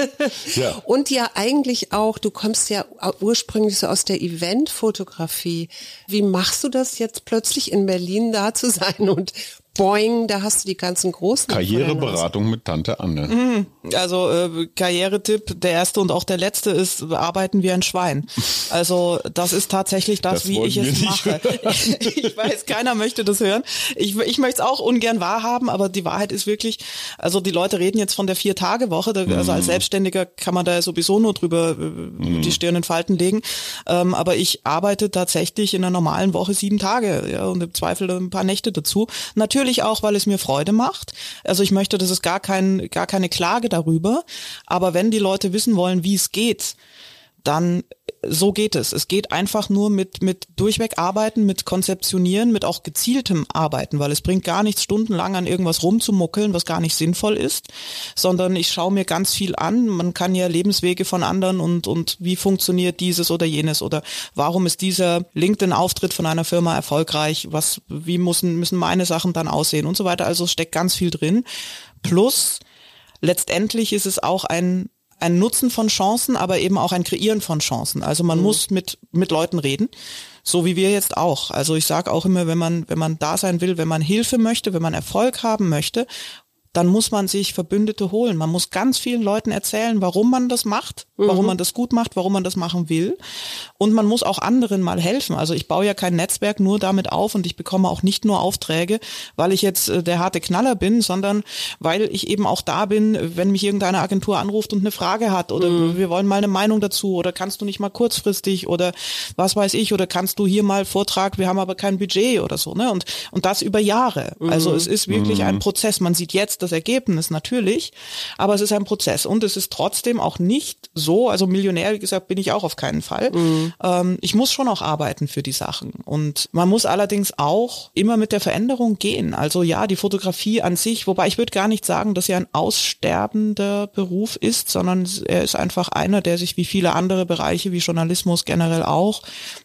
Ja. Und ja eigentlich auch, du kommst ja ursprünglich so aus der Eventfotografie. Wie machst du das jetzt plötzlich in Berlin da zu sein und boing, da hast du die ganzen großen... Karriereberatung mit Tante Anne. Also äh, Karrieretipp, der erste und auch der letzte ist, arbeiten wie ein Schwein. Also das ist tatsächlich das, das wie ich es mache. Ich, ich weiß, keiner möchte das hören. Ich, ich möchte es auch ungern wahrhaben, aber die Wahrheit ist wirklich, also die Leute reden jetzt von der Vier-Tage-Woche, da, also als Selbstständiger kann man da sowieso nur drüber äh, die Stirn in Falten legen, ähm, aber ich arbeite tatsächlich in einer normalen Woche sieben Tage ja, und im Zweifel ein paar Nächte dazu. Natürlich auch, weil es mir Freude macht. Also ich möchte, das ist gar kein, gar keine Klage darüber. Aber wenn die Leute wissen wollen, wie es geht, dann so geht es. Es geht einfach nur mit, mit durchweg arbeiten, mit konzeptionieren, mit auch gezieltem Arbeiten, weil es bringt gar nichts, stundenlang an irgendwas rumzumuckeln, was gar nicht sinnvoll ist, sondern ich schaue mir ganz viel an. Man kann ja Lebenswege von anderen und, und wie funktioniert dieses oder jenes oder warum ist dieser LinkedIn-Auftritt von einer Firma erfolgreich? Was, wie müssen, müssen meine Sachen dann aussehen und so weiter? Also steckt ganz viel drin. Plus, letztendlich ist es auch ein ein Nutzen von Chancen, aber eben auch ein Kreieren von Chancen. Also man mhm. muss mit mit Leuten reden, so wie wir jetzt auch. Also ich sage auch immer, wenn man wenn man da sein will, wenn man Hilfe möchte, wenn man Erfolg haben möchte, dann muss man sich Verbündete holen. Man muss ganz vielen Leuten erzählen, warum man das macht, mhm. warum man das gut macht, warum man das machen will. Und man muss auch anderen mal helfen. Also ich baue ja kein Netzwerk nur damit auf und ich bekomme auch nicht nur Aufträge, weil ich jetzt der harte Knaller bin, sondern weil ich eben auch da bin, wenn mich irgendeine Agentur anruft und eine Frage hat oder mhm. wir wollen mal eine Meinung dazu oder kannst du nicht mal kurzfristig oder was weiß ich oder kannst du hier mal Vortrag, wir haben aber kein Budget oder so, ne? Und, und das über Jahre. Mhm. Also es ist wirklich mhm. ein Prozess. Man sieht jetzt, dass das Ergebnis natürlich, aber es ist ein Prozess und es ist trotzdem auch nicht so, also Millionär, wie gesagt, bin ich auch auf keinen Fall. Mhm. Ähm, ich muss schon auch arbeiten für die Sachen und man muss allerdings auch immer mit der Veränderung gehen. Also ja, die Fotografie an sich, wobei ich würde gar nicht sagen, dass sie ein aussterbender Beruf ist, sondern er ist einfach einer, der sich wie viele andere Bereiche, wie Journalismus generell auch,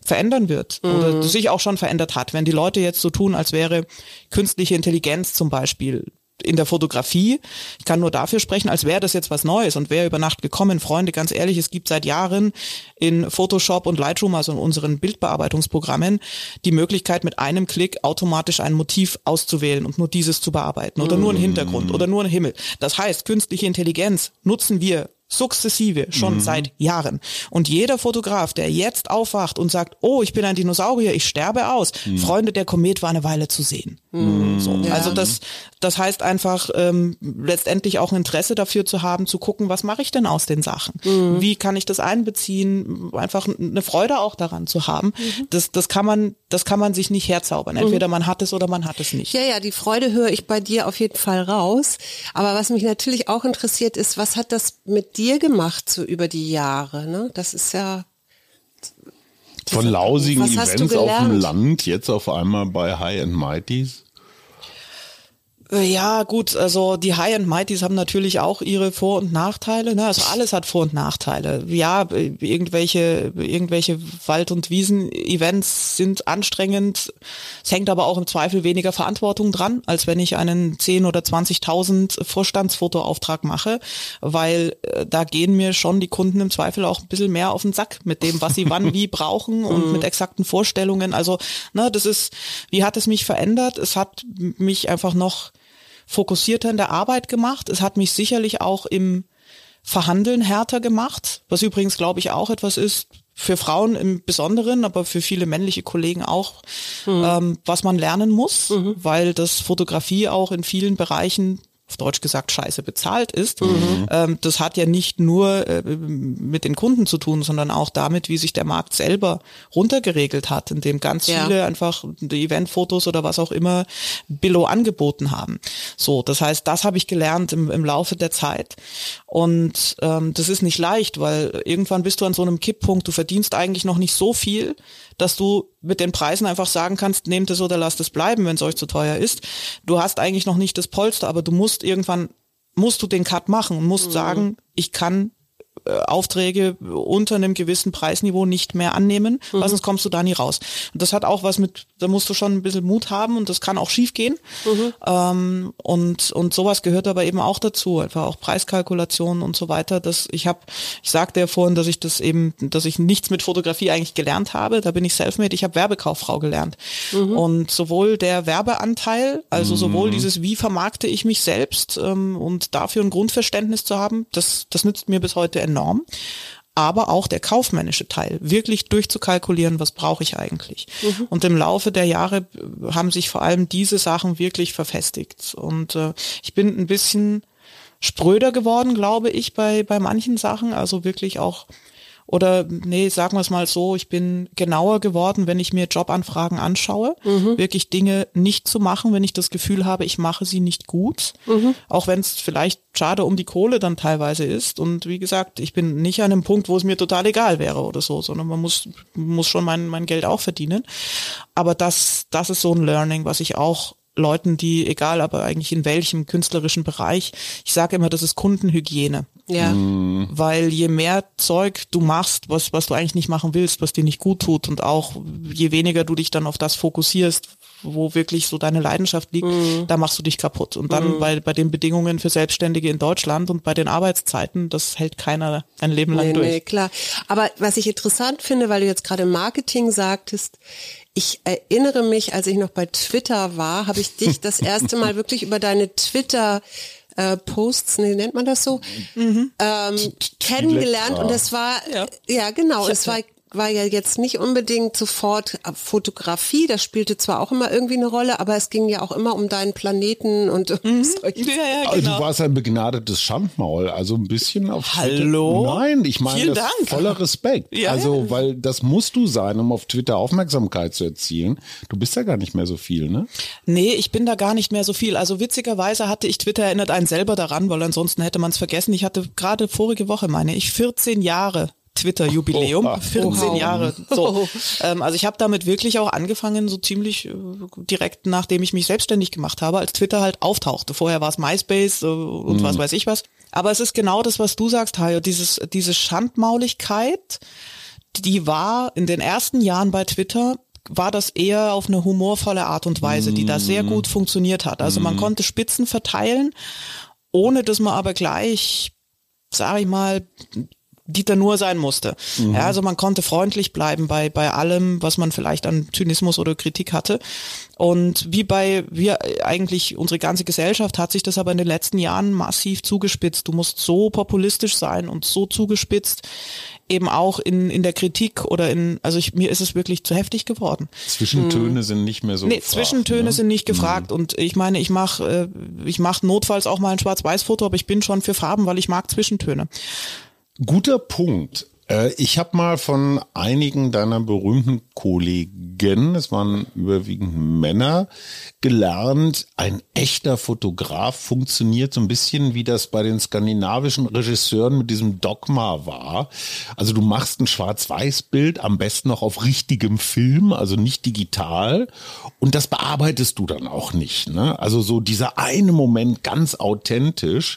verändern wird mhm. oder sich auch schon verändert hat. Wenn die Leute jetzt so tun, als wäre künstliche Intelligenz zum Beispiel in der Fotografie, ich kann nur dafür sprechen, als wäre das jetzt was Neues und wäre über Nacht gekommen. Freunde, ganz ehrlich, es gibt seit Jahren in Photoshop und Lightroom, also in unseren Bildbearbeitungsprogrammen, die Möglichkeit, mit einem Klick automatisch ein Motiv auszuwählen und nur dieses zu bearbeiten oder nur einen Hintergrund oder nur einen Himmel. Das heißt, künstliche Intelligenz nutzen wir sukzessive, schon mhm. seit Jahren. Und jeder Fotograf, der jetzt aufwacht und sagt, oh, ich bin ein Dinosaurier, ich sterbe aus. Mhm. Freunde, der Komet war eine Weile zu sehen. Mhm. So. Ja. Also das das heißt einfach, ähm, letztendlich auch ein Interesse dafür zu haben, zu gucken, was mache ich denn aus den Sachen? Mhm. Wie kann ich das einbeziehen? Einfach eine Freude auch daran zu haben. Mhm. Das, das kann man, das kann man sich nicht herzaubern. Entweder mhm. man hat es oder man hat es nicht. Ja, ja, die Freude höre ich bei dir auf jeden Fall raus. Aber was mich natürlich auch interessiert ist, was hat das mit dir gemacht so über die Jahre, ne? Das ist ja von lausigen Events auf dem Land jetzt auf einmal bei High and Mighties. Ja, gut, also die High and Mighties haben natürlich auch ihre Vor- und Nachteile, ne? Also alles hat Vor- und Nachteile. Ja, irgendwelche irgendwelche Wald- und Wiesen-Events sind anstrengend. Es hängt aber auch im Zweifel weniger Verantwortung dran, als wenn ich einen zehn oder zwanzigtausend Vorstandsfotoauftrag mache, weil äh, da gehen mir schon die Kunden im Zweifel auch ein bisschen mehr auf den Sack mit dem, was sie wann wie brauchen und mit exakten Vorstellungen. Also, ne, das ist, wie hat es mich verändert? Es hat mich einfach noch fokussierter in der Arbeit gemacht. Es hat mich sicherlich auch im Verhandeln härter gemacht, was übrigens, glaube ich, auch etwas ist, für Frauen im Besonderen, aber für viele männliche Kollegen auch, mhm. ähm, was man lernen muss, mhm. weil das Fotografie auch in vielen Bereichen, auf Deutsch gesagt, scheiße bezahlt ist. Mhm. Ähm, das hat ja nicht nur äh, mit den Kunden zu tun, sondern auch damit, wie sich der Markt selber runtergeregelt hat, indem ganz ja. viele einfach die Eventfotos oder was auch immer Billo angeboten haben. So, das heißt, das habe ich gelernt im, im Laufe der Zeit. Und ähm, das ist nicht leicht, weil irgendwann bist du an so einem Kipppunkt, du verdienst eigentlich noch nicht so viel, dass du mit den Preisen einfach sagen kannst, nehmt es oder lasst es bleiben, wenn es euch zu teuer ist. Du hast eigentlich noch nicht das Polster, aber du musst irgendwann, musst du den Cut machen und musst mhm. sagen, ich kann äh, Aufträge unter einem gewissen Preisniveau nicht mehr annehmen, mhm. weil sonst kommst du da nie raus. Und das hat auch was mit, da musst du schon ein bisschen Mut haben und das kann auch schief gehen. Mhm. Ähm, und, und sowas gehört aber eben auch dazu, einfach auch Preiskalkulationen und so weiter. Das, ich habe, ich sagte ja vorhin, dass ich das eben, dass ich nichts mit Fotografie eigentlich gelernt habe, da bin ich selfmade, ich habe Werbekauffrau gelernt. Mhm. Und sowohl der Werbeanteil, also mhm. sowohl dieses, wie vermarkte ich mich selbst ähm, und dafür ein Grundverständnis zu haben, das, das nützt mir bis heute enorm. Aber auch der kaufmännische Teil, wirklich durchzukalkulieren, was brauche ich eigentlich. Mhm. Und im Laufe der Jahre haben sich vor allem diese Sachen wirklich verfestigt. Und äh, ich bin ein bisschen spröder geworden, glaube ich, bei bei manchen Sachen. Also wirklich auch, oder nee, sagen wir es mal so, ich bin genauer geworden, wenn ich mir Jobanfragen anschaue, mhm. wirklich Dinge nicht zu machen, wenn ich das Gefühl habe, ich mache sie nicht gut, mhm. auch wenn es vielleicht schade um die Kohle dann teilweise ist. Und wie gesagt, ich bin nicht an einem Punkt, wo es mir total egal wäre oder so, sondern man muss muss schon mein mein Geld auch verdienen. Aber das das ist so ein Learning, was ich auch Leuten, die, egal, aber eigentlich in welchem künstlerischen Bereich, ich sage immer, das ist Kundenhygiene. Ja. Mhm. Weil je mehr Zeug du machst, was, was du eigentlich nicht machen willst, was dir nicht gut tut, und auch je weniger du dich dann auf das fokussierst, wo wirklich so deine Leidenschaft liegt, mhm. da machst du dich kaputt. Und dann mhm. bei, bei den Bedingungen für Selbstständige in Deutschland und bei den Arbeitszeiten, das hält keiner ein Leben lang nee, durch. Nee, klar. Aber was ich interessant finde, weil du jetzt gerade Marketing sagtest, ich erinnere mich, als ich noch bei Twitter war, habe ich dich das erste Mal wirklich über deine Twitter- Äh, Posts, nee, nennt man das so, mhm. ähm, kennengelernt und das war, ja, ja genau, es war, war ja jetzt nicht unbedingt sofort Fotografie, das spielte zwar auch immer irgendwie eine Rolle, aber es ging ja auch immer um deinen Planeten und mhm. solche. Ja, ja, genau. Also du warst ein begnadetes Schandmaul, also ein bisschen auf Hallo? Twitter. Nein, ich meine Vielen das Dank. Voller Respekt, ja, also ja. weil das musst du sein, um auf Twitter Aufmerksamkeit zu erzielen. Du bist ja gar nicht mehr so viel, ne? Nee, ich bin da gar nicht mehr so viel, also witzigerweise hatte ich Twitter, erinnert einen selber daran, weil ansonsten hätte man es vergessen. Ich hatte gerade vorige Woche, meine ich, vierzehn Jahre Twitter-Jubiläum, Oha. vierzehn Oha. Jahre. So. Ähm, also ich habe damit wirklich auch angefangen, so ziemlich äh, direkt nachdem ich mich selbstständig gemacht habe, als Twitter halt auftauchte. Vorher war es MySpace äh, und mhm. was weiß ich was. Aber es ist genau das, was du sagst, Hajo, dieses, diese Schandmauligkeit, die war in den ersten Jahren bei Twitter, war das eher auf eine humorvolle Art und Weise, die da sehr gut funktioniert hat. Also man konnte Spitzen verteilen, ohne dass man aber gleich, sag ich mal, Dieter nur sein musste. Mhm. Ja, also man konnte freundlich bleiben bei bei allem, was man vielleicht an Zynismus oder Kritik hatte. Und wie bei wir eigentlich unsere ganze Gesellschaft hat sich das aber in den letzten Jahren massiv zugespitzt. Du musst so populistisch sein und so zugespitzt eben auch in in der Kritik oder in, also ich, mir ist es wirklich zu heftig geworden. Zwischentöne hm. sind nicht mehr so nee, gefragt. Zwischentöne ne? sind nicht gefragt mhm. und ich meine, ich mache äh, ich mache notfalls auch mal ein Schwarz-Weiß-Foto, aber ich bin schon für Farben, weil ich mag Zwischentöne. Guter Punkt. Ich habe mal von einigen deiner berühmten Kollegen, es waren überwiegend Männer, gelernt, ein echter Fotograf funktioniert so ein bisschen, wie das bei den skandinavischen Regisseuren mit diesem Dogma war. Also du machst ein Schwarz-Weiß-Bild, am besten noch auf richtigem Film, also nicht digital, und das bearbeitest du dann auch nicht, ne? Also so dieser eine Moment ganz authentisch.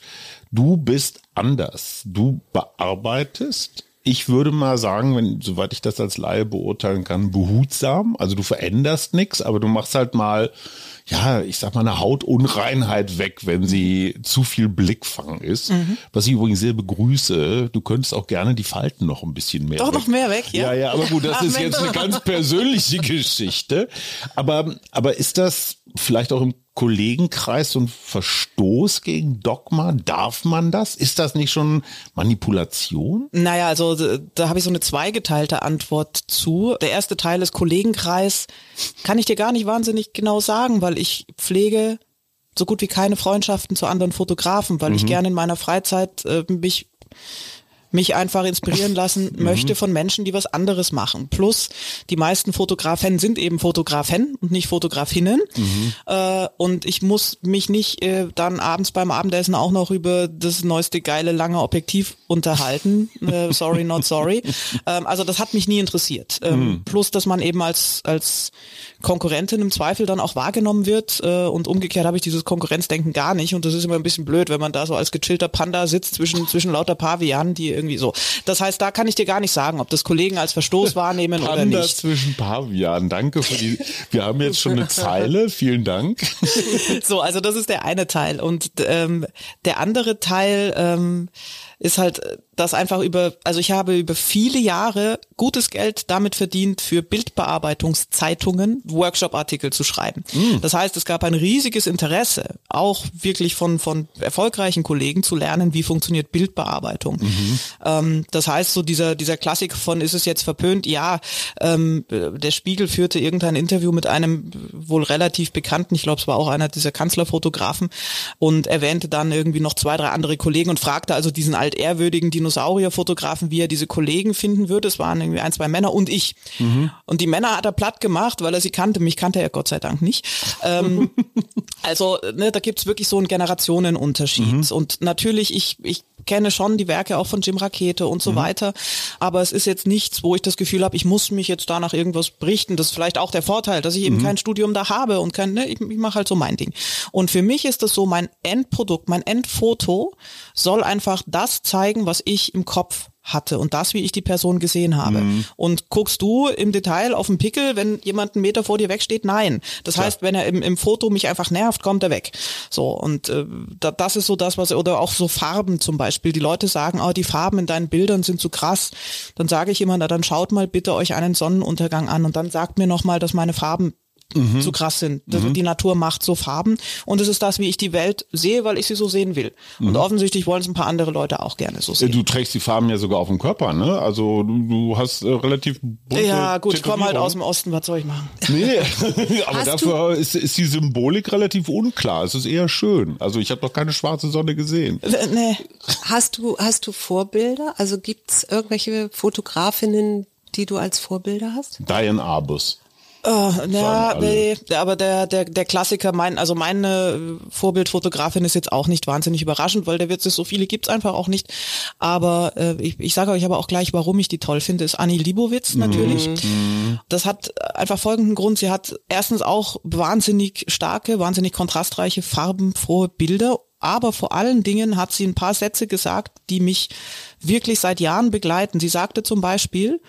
Du bist anders. Du bearbeitest, ich würde mal sagen, wenn, soweit ich das als Laie beurteilen kann, behutsam. Also du veränderst nichts, aber du machst halt mal, ja, ich sag mal, eine Hautunreinheit weg, wenn sie zu viel Blickfang ist. Mhm. Was ich übrigens sehr begrüße. Du könntest auch gerne die Falten noch ein bisschen mehr Doch, weg. Doch, noch mehr weg, ja? Ja, ja, aber gut, das Ach, ist jetzt eine ganz persönliche Geschichte. Aber, aber ist das vielleicht auch im Kollegenkreis so ein Verstoß gegen Dogma? Darf man das? Ist das nicht schon Manipulation? Naja, also da habe ich so eine zweigeteilte Antwort zu. Der erste Teil ist Kollegenkreis. Kann ich dir gar nicht wahnsinnig genau sagen, weil ich pflege so gut wie keine Freundschaften zu anderen Fotografen, weil mhm. ich gerne in meiner Freizeit äh, mich... mich einfach inspirieren lassen möchte mhm. von Menschen, die was anderes machen. Plus, die meisten Fotografen sind eben Fotografen und nicht Fotografinnen. Mhm. Äh, und ich muss mich nicht äh, dann abends beim Abendessen auch noch über das neueste geile lange Objektiv unterhalten. äh, sorry, not sorry. Ähm, also das hat mich nie interessiert. Ähm, mhm. Plus, dass man eben als, als Konkurrentin im Zweifel dann auch wahrgenommen wird. Äh, und umgekehrt habe ich dieses Konkurrenzdenken gar nicht. Und das ist immer ein bisschen blöd, wenn man da so als gechillter Panda sitzt zwischen, zwischen lauter Pavianen, die irgendwie so. Das heißt, da kann ich dir gar nicht sagen, ob das Kollegen als Verstoß wahrnehmen Panda oder nicht. Zwischen Pavian. Danke für die. Wir haben jetzt schon eine Zeile. Vielen Dank. So, also das ist der eine Teil. Und ähm, der andere Teil ähm, ist halt, dass einfach über, also ich habe über viele Jahre gutes Geld damit verdient, für Bildbearbeitungszeitungen Workshop-Artikel zu schreiben. Mm. Das heißt, es gab ein riesiges Interesse, auch wirklich von von erfolgreichen Kollegen zu lernen, wie funktioniert Bildbearbeitung. Mhm. Ähm, das heißt, so dieser dieser Klassiker von, ist es jetzt verpönt? Ja, ähm, der Spiegel führte irgendein Interview mit einem wohl relativ bekannten, ich glaube, es war auch einer dieser Kanzlerfotografen, und erwähnte dann irgendwie noch zwei, drei andere Kollegen und fragte also diesen altehrwürdigen Dinosaurierfotografen, wie er diese Kollegen finden würde. Es waren irgendwie ein, zwei Männer und ich. Mhm. Und die Männer hat er platt gemacht, weil er sie kannte. Mich kannte er Gott sei Dank nicht. Ähm, also ne, da gibt's wirklich so einen Generationenunterschied. Mhm. Und natürlich, ich ich kenne schon die Werke auch von Jim Rakete und so mhm. weiter, aber es ist jetzt nichts, wo ich das Gefühl habe, ich muss mich jetzt danach irgendwas berichten. Das ist vielleicht auch der Vorteil, dass ich eben mhm. kein Studium da habe und kein, ne, ich, ich mache halt so mein Ding. Und für mich ist das so, mein Endprodukt, mein Endfoto soll einfach das zeigen, was ich im Kopf hatte und das, wie ich die Person gesehen habe. Mhm. Und guckst du im Detail auf den Pickel, wenn jemand einen Meter vor dir wegsteht? Nein. Das Klar. heißt, wenn er im, im Foto mich einfach nervt, kommt er weg. So, und äh, da, das ist so das, was, oder auch so Farben zum Beispiel. Die Leute sagen, oh, die Farben in deinen Bildern sind so krass. Dann sage ich immer, na dann schaut mal bitte euch einen Sonnenuntergang an und dann sagt mir nochmal, dass meine Farben Mhm. so krass sind. Mhm. Die Natur macht so Farben und es ist das, wie ich die Welt sehe, weil ich sie so sehen will. Mhm. Und offensichtlich wollen es ein paar andere Leute auch gerne so sehen. Du trägst die Farben ja sogar auf dem Körper, ne? Also du, du hast äh, relativ bunte Ja gut, ich komme halt aus dem Osten, was soll ich machen? Nee, aber hast dafür ist, ist die Symbolik relativ unklar. Es ist eher schön. Also ich habe noch keine schwarze Sonne gesehen. Nee. Hast du, hast du Vorbilder? Also gibt es irgendwelche Fotografinnen, die du als Vorbilder hast? Diane Arbus. Oh, ja, nee, aber der, der, der Klassiker, mein, also meine Vorbildfotografin ist jetzt auch nicht wahnsinnig überraschend, weil der Witz ist, so viele gibt's einfach auch nicht. Aber äh, ich, ich sage euch aber auch gleich, warum ich die toll finde, ist Annie Leibowitz natürlich. Mhm. Das hat einfach folgenden Grund. Sie hat erstens auch wahnsinnig starke, wahnsinnig kontrastreiche, farbenfrohe Bilder. Aber vor allen Dingen hat sie ein paar Sätze gesagt, die mich wirklich seit Jahren begleiten. Sie sagte zum Beispiel: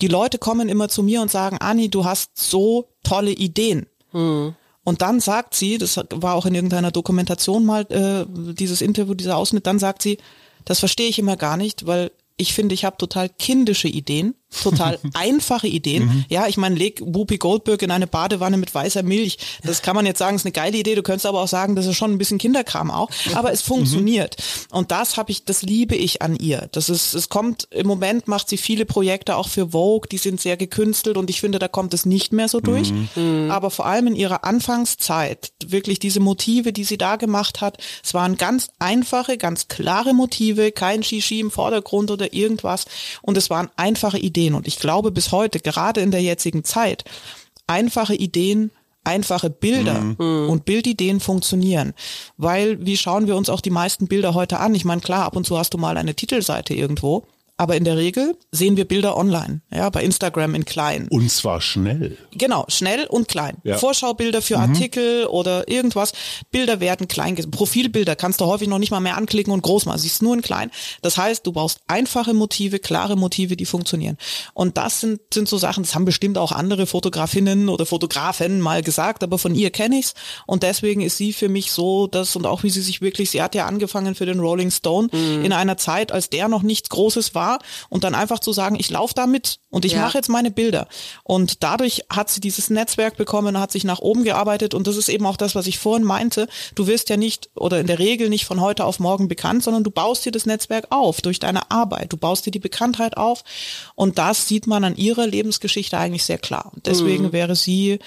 Die Leute kommen immer zu mir und sagen, Anni, du hast so tolle Ideen. Mhm. Und dann sagt sie, das war auch in irgendeiner Dokumentation mal äh, dieses Interview, dieser Ausschnitt, dann sagt sie, das verstehe ich immer gar nicht, weil ich finde, ich habe total kindische Ideen, total einfache Ideen. Mhm. Ja, ich meine, leg Whoopi Goldberg in eine Badewanne mit weißer Milch. Das kann man jetzt sagen, ist eine geile Idee. Du könntest aber auch sagen, das ist schon ein bisschen Kinderkram auch. Aber es funktioniert. Mhm. Und das habe ich, das liebe ich an ihr. Das ist, es kommt, im Moment macht sie viele Projekte auch für Vogue. Die sind sehr gekünstelt und ich finde, da kommt es nicht mehr so durch. Mhm. Aber vor allem in ihrer Anfangszeit, wirklich diese Motive, die sie da gemacht hat, es waren ganz einfache, ganz klare Motive, kein Shishi im Vordergrund oder irgendwas. Und es waren einfache Ideen. Ideen. Und ich glaube bis heute, gerade in der jetzigen Zeit, einfache Ideen, einfache Bilder mhm. und Bildideen funktionieren. Weil, wie schauen wir uns auch die meisten Bilder heute an? Ich meine, klar, ab und zu hast du mal eine Titelseite irgendwo, aber in der Regel sehen wir Bilder online, ja, bei Instagram in klein. Und zwar schnell. Genau, schnell und klein. Ja. Vorschaubilder für mhm. Artikel oder irgendwas. Bilder werden klein. Profilbilder kannst du häufig noch nicht mal mehr anklicken und groß machen. Siehst nur in klein. Das heißt, du brauchst einfache Motive, klare Motive, die funktionieren. Und das sind, sind so Sachen, das haben bestimmt auch andere Fotografinnen oder Fotografen mal gesagt, aber von ihr kenne ich's. Und deswegen ist sie für mich so, dass, und auch wie sie sich wirklich, sie hat ja angefangen für den Rolling Stone mhm. in einer Zeit, als der noch nichts Großes war. Und dann einfach zu sagen, ich laufe da mit und ich ja. mache jetzt meine Bilder. Und dadurch hat sie dieses Netzwerk bekommen, hat sich nach oben gearbeitet und das ist eben auch das, was ich vorhin meinte. Du wirst ja nicht oder in der Regel nicht von heute auf morgen bekannt, sondern du baust dir das Netzwerk auf durch deine Arbeit. Du baust dir die Bekanntheit auf und das sieht man an ihrer Lebensgeschichte eigentlich sehr klar. Und deswegen mhm. wäre sie...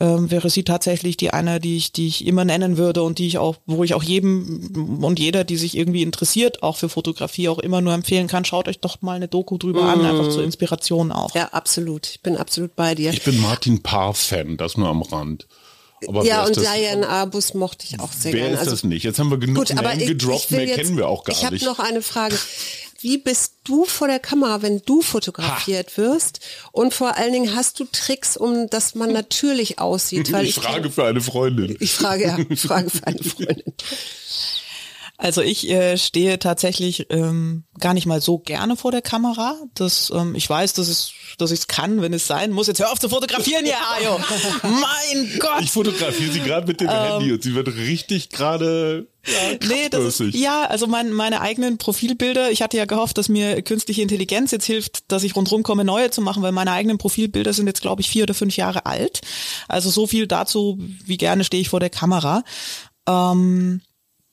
Ähm, wäre sie tatsächlich die eine, die ich, die ich immer nennen würde und die ich auch, wo ich auch jedem und jeder, die sich irgendwie interessiert, auch für Fotografie auch immer nur empfehlen kann, schaut euch doch mal eine Doku drüber mm. an, einfach zur Inspiration auch. Ja, absolut. Ich bin absolut bei dir. Ich bin Martin Paar-Fan, das nur am Rand. Aber ja, und Diane Arbus mochte ich auch sehr gerne. Wer ist also, das nicht? Jetzt haben wir genug gut, Namen ich, gedroppt, ich mehr jetzt, kennen wir auch gar ich nicht. Ich habe noch eine Frage. Wie bist du vor der Kamera, wenn du fotografiert ha. wirst? Und vor allen Dingen, hast du Tricks, um dass man natürlich aussieht? Weil ich, ich frage für eine Freundin. Ich frage, ja, ich frage für eine Freundin. Also ich äh, stehe tatsächlich ähm, gar nicht mal so gerne vor der Kamera. Das, ähm, ich weiß, dass es, dass ich es kann, wenn es sein muss. Jetzt hör auf zu fotografieren, ja, Hajo! Mein Gott! Ich fotografiere sie gerade mit dem ähm, Handy und sie wird richtig gerade... Ja, nee, das ist, ja, also mein, meine eigenen Profilbilder, ich hatte ja gehofft, dass mir künstliche Intelligenz jetzt hilft, dass ich rundherum komme, neue zu machen, weil meine eigenen Profilbilder sind jetzt, glaube ich, vier oder fünf Jahre alt. Also so viel dazu, wie gerne stehe ich vor der Kamera. Ähm,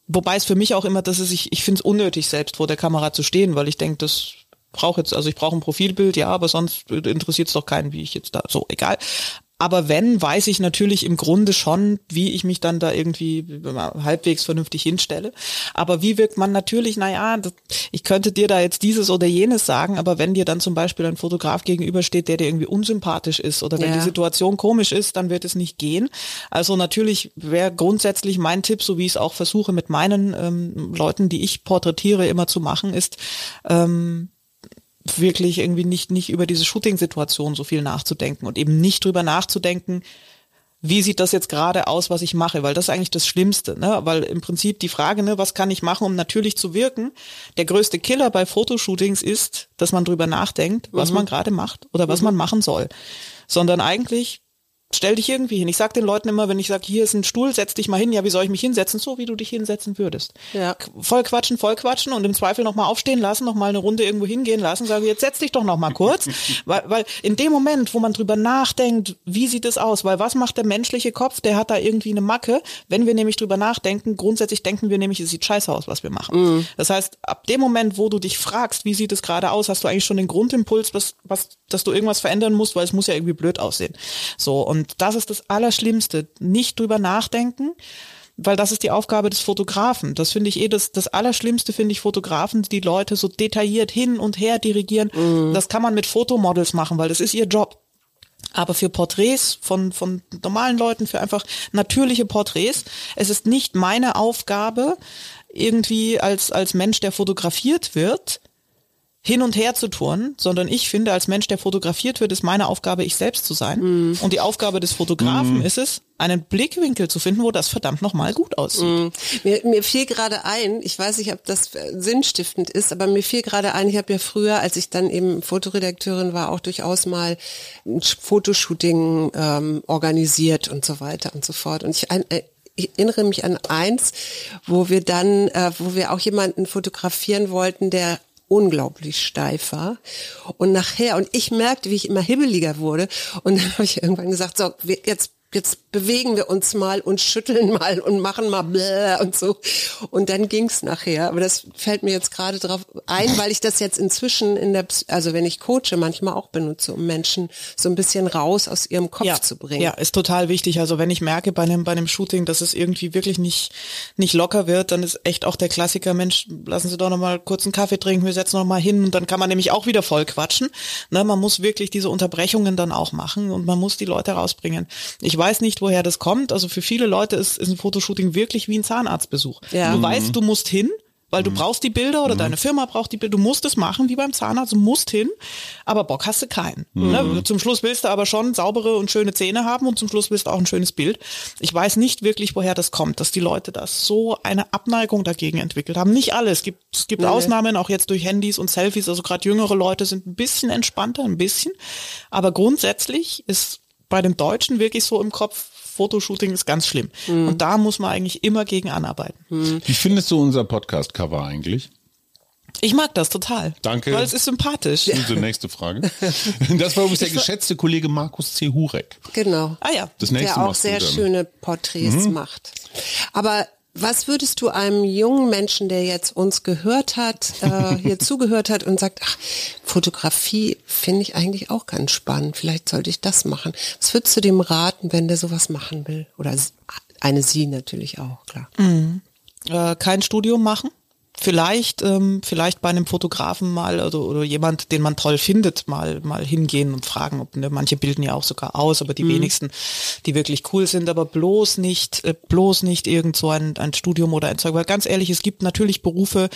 wobei es für mich auch immer, dass es, ich, ich finde es unnötig, selbst vor der Kamera zu stehen, weil ich denke, das... brauche jetzt, also ich brauche ein Profilbild, ja, aber sonst interessiert es doch keinen, wie ich jetzt da, so, egal. Aber wenn, weiß ich natürlich im Grunde schon, wie ich mich dann da irgendwie halbwegs vernünftig hinstelle. Aber wie wirkt man natürlich, naja, ich könnte dir da jetzt dieses oder jenes sagen, aber wenn dir dann zum Beispiel ein Fotograf gegenübersteht, der dir irgendwie unsympathisch ist oder wenn ja. die Situation komisch ist, dann wird es nicht gehen. Also natürlich wäre grundsätzlich mein Tipp, so wie ich es auch versuche mit meinen ähm, Leuten, die ich porträtiere, immer zu machen, ist ähm, wirklich irgendwie nicht nicht über diese Shooting-Situation so viel nachzudenken und eben nicht drüber nachzudenken, wie sieht das jetzt gerade aus, was ich mache, weil das ist eigentlich das Schlimmste, ne? Weil im Prinzip die Frage, ne, was kann ich machen, um natürlich zu wirken, der größte Killer bei Fotoshootings ist, dass man drüber nachdenkt, was mhm. man gerade macht oder was mhm. man machen soll, sondern eigentlich stell dich irgendwie hin. Ich sag den Leuten immer, wenn ich sage, hier ist ein Stuhl, setz dich mal hin. Ja, wie soll ich mich hinsetzen? So, wie du dich hinsetzen würdest. Ja. Voll quatschen, voll quatschen und im Zweifel nochmal aufstehen lassen, nochmal eine Runde irgendwo hingehen lassen. Sage, jetzt setz dich doch nochmal kurz. weil, weil in dem Moment, wo man drüber nachdenkt, wie sieht es aus? Weil was macht der menschliche Kopf? Der hat da irgendwie eine Macke. Wenn wir nämlich drüber nachdenken, grundsätzlich denken wir nämlich, es sieht scheiße aus, was wir machen. Mhm. Das heißt, ab dem Moment, wo du dich fragst, wie sieht es gerade aus, hast du eigentlich schon den Grundimpuls, was, was, dass du irgendwas verändern musst, weil es muss ja irgendwie blöd aussehen. So, und Und das ist das Allerschlimmste, nicht drüber nachdenken, weil das ist die Aufgabe des Fotografen. Das finde ich eh, das, das Allerschlimmste finde ich Fotografen, die Leute so detailliert hin und her dirigieren. Mhm. Das kann man mit Fotomodels machen, weil das ist ihr Job. Aber für Porträts von, von normalen Leuten, für einfach natürliche Porträts, es ist nicht meine Aufgabe, irgendwie als, als Mensch, der fotografiert wird, hin und her zu turnen, sondern ich finde, als Mensch, der fotografiert wird, ist meine Aufgabe, ich selbst zu sein. Mm. Und die Aufgabe des Fotografen mm. ist es, einen Blickwinkel zu finden, wo das verdammt nochmal gut aussieht. Mm. Mir, mir fiel gerade ein, ich weiß nicht, ob das sinnstiftend ist, aber mir fiel gerade ein, ich habe ja früher, als ich dann eben Fotoredakteurin war, auch durchaus mal ein Fotoshooting ähm, organisiert und so weiter und so fort. Und ich ein, äh, Ich erinnere mich an eins, wo wir dann, äh, wo wir auch jemanden fotografieren wollten, der unglaublich steif war und nachher, und ich merkte, wie ich immer hibbeliger wurde und dann habe ich irgendwann gesagt, so, wir, jetzt jetzt bewegen wir uns mal und schütteln mal und machen mal bläh und so. Und dann ging's nachher. Aber das fällt mir jetzt gerade drauf ein, weil ich das jetzt inzwischen in der, also wenn ich coache, manchmal auch benutze, um Menschen so ein bisschen raus aus ihrem Kopf ja, zu bringen. Ja, ist total wichtig. Also wenn ich merke bei einem, bei einem Shooting, dass es irgendwie wirklich nicht, nicht locker wird, dann ist echt auch der Klassiker, Mensch, lassen Sie doch nochmal kurz einen Kaffee trinken, wir setzen nochmal hin und dann kann man nämlich auch wieder voll quatschen. Ne, man muss wirklich diese Unterbrechungen dann auch machen und man muss die Leute rausbringen. Ich Ich weiß nicht, woher das kommt. Also für viele Leute ist, ist ein Fotoshooting wirklich wie ein Zahnarztbesuch. Ja. Du mhm. weißt, du musst hin, weil du mhm. brauchst die Bilder oder mhm. deine Firma braucht die Bilder. Du musst es machen, wie beim Zahnarzt, du musst hin, aber Bock hast du keinen. Mhm. Ne? Zum Schluss willst du aber schon saubere und schöne Zähne haben und zum Schluss willst du auch ein schönes Bild. Ich weiß nicht wirklich, woher das kommt, dass die Leute da so eine Abneigung dagegen entwickelt haben. Nicht alle, es gibt, es gibt nee. Ausnahmen, auch jetzt durch Handys und Selfies. Also gerade jüngere Leute sind ein bisschen entspannter, ein bisschen. Aber grundsätzlich ist bei dem Deutschen wirklich so im Kopf, Fotoshooting ist ganz schlimm. Mhm. Und da muss man eigentlich immer gegen anarbeiten. Mhm. Wie findest du unser Podcast-Cover eigentlich? Ich mag das total. Danke. Weil es ist sympathisch. Unsere nächste Frage. Das war übrigens der geschätzte Kollege Markus C. Hurek. Genau. Ah ja. Das nächste der auch sehr schöne Porträts mhm. macht. Aber was würdest du einem jungen Menschen, der jetzt uns gehört hat, äh, hier zugehört hat und sagt, ach, Fotografie finde ich eigentlich auch ganz spannend, vielleicht sollte ich das machen. Was würdest du dem raten, wenn der sowas machen will? Oder eine Sie natürlich auch, klar. Mhm. Äh, kein Studium machen. Vielleicht, ähm, vielleicht bei einem Fotografen mal also, oder jemand, den man toll findet, mal mal hingehen und fragen, ob ne, manche bilden ja auch sogar aus, aber die mhm. wenigsten, die wirklich cool sind, aber bloß nicht, äh, bloß nicht irgend so ein, ein Studium oder ein Zeug, weil ganz ehrlich, es gibt natürlich Berufe,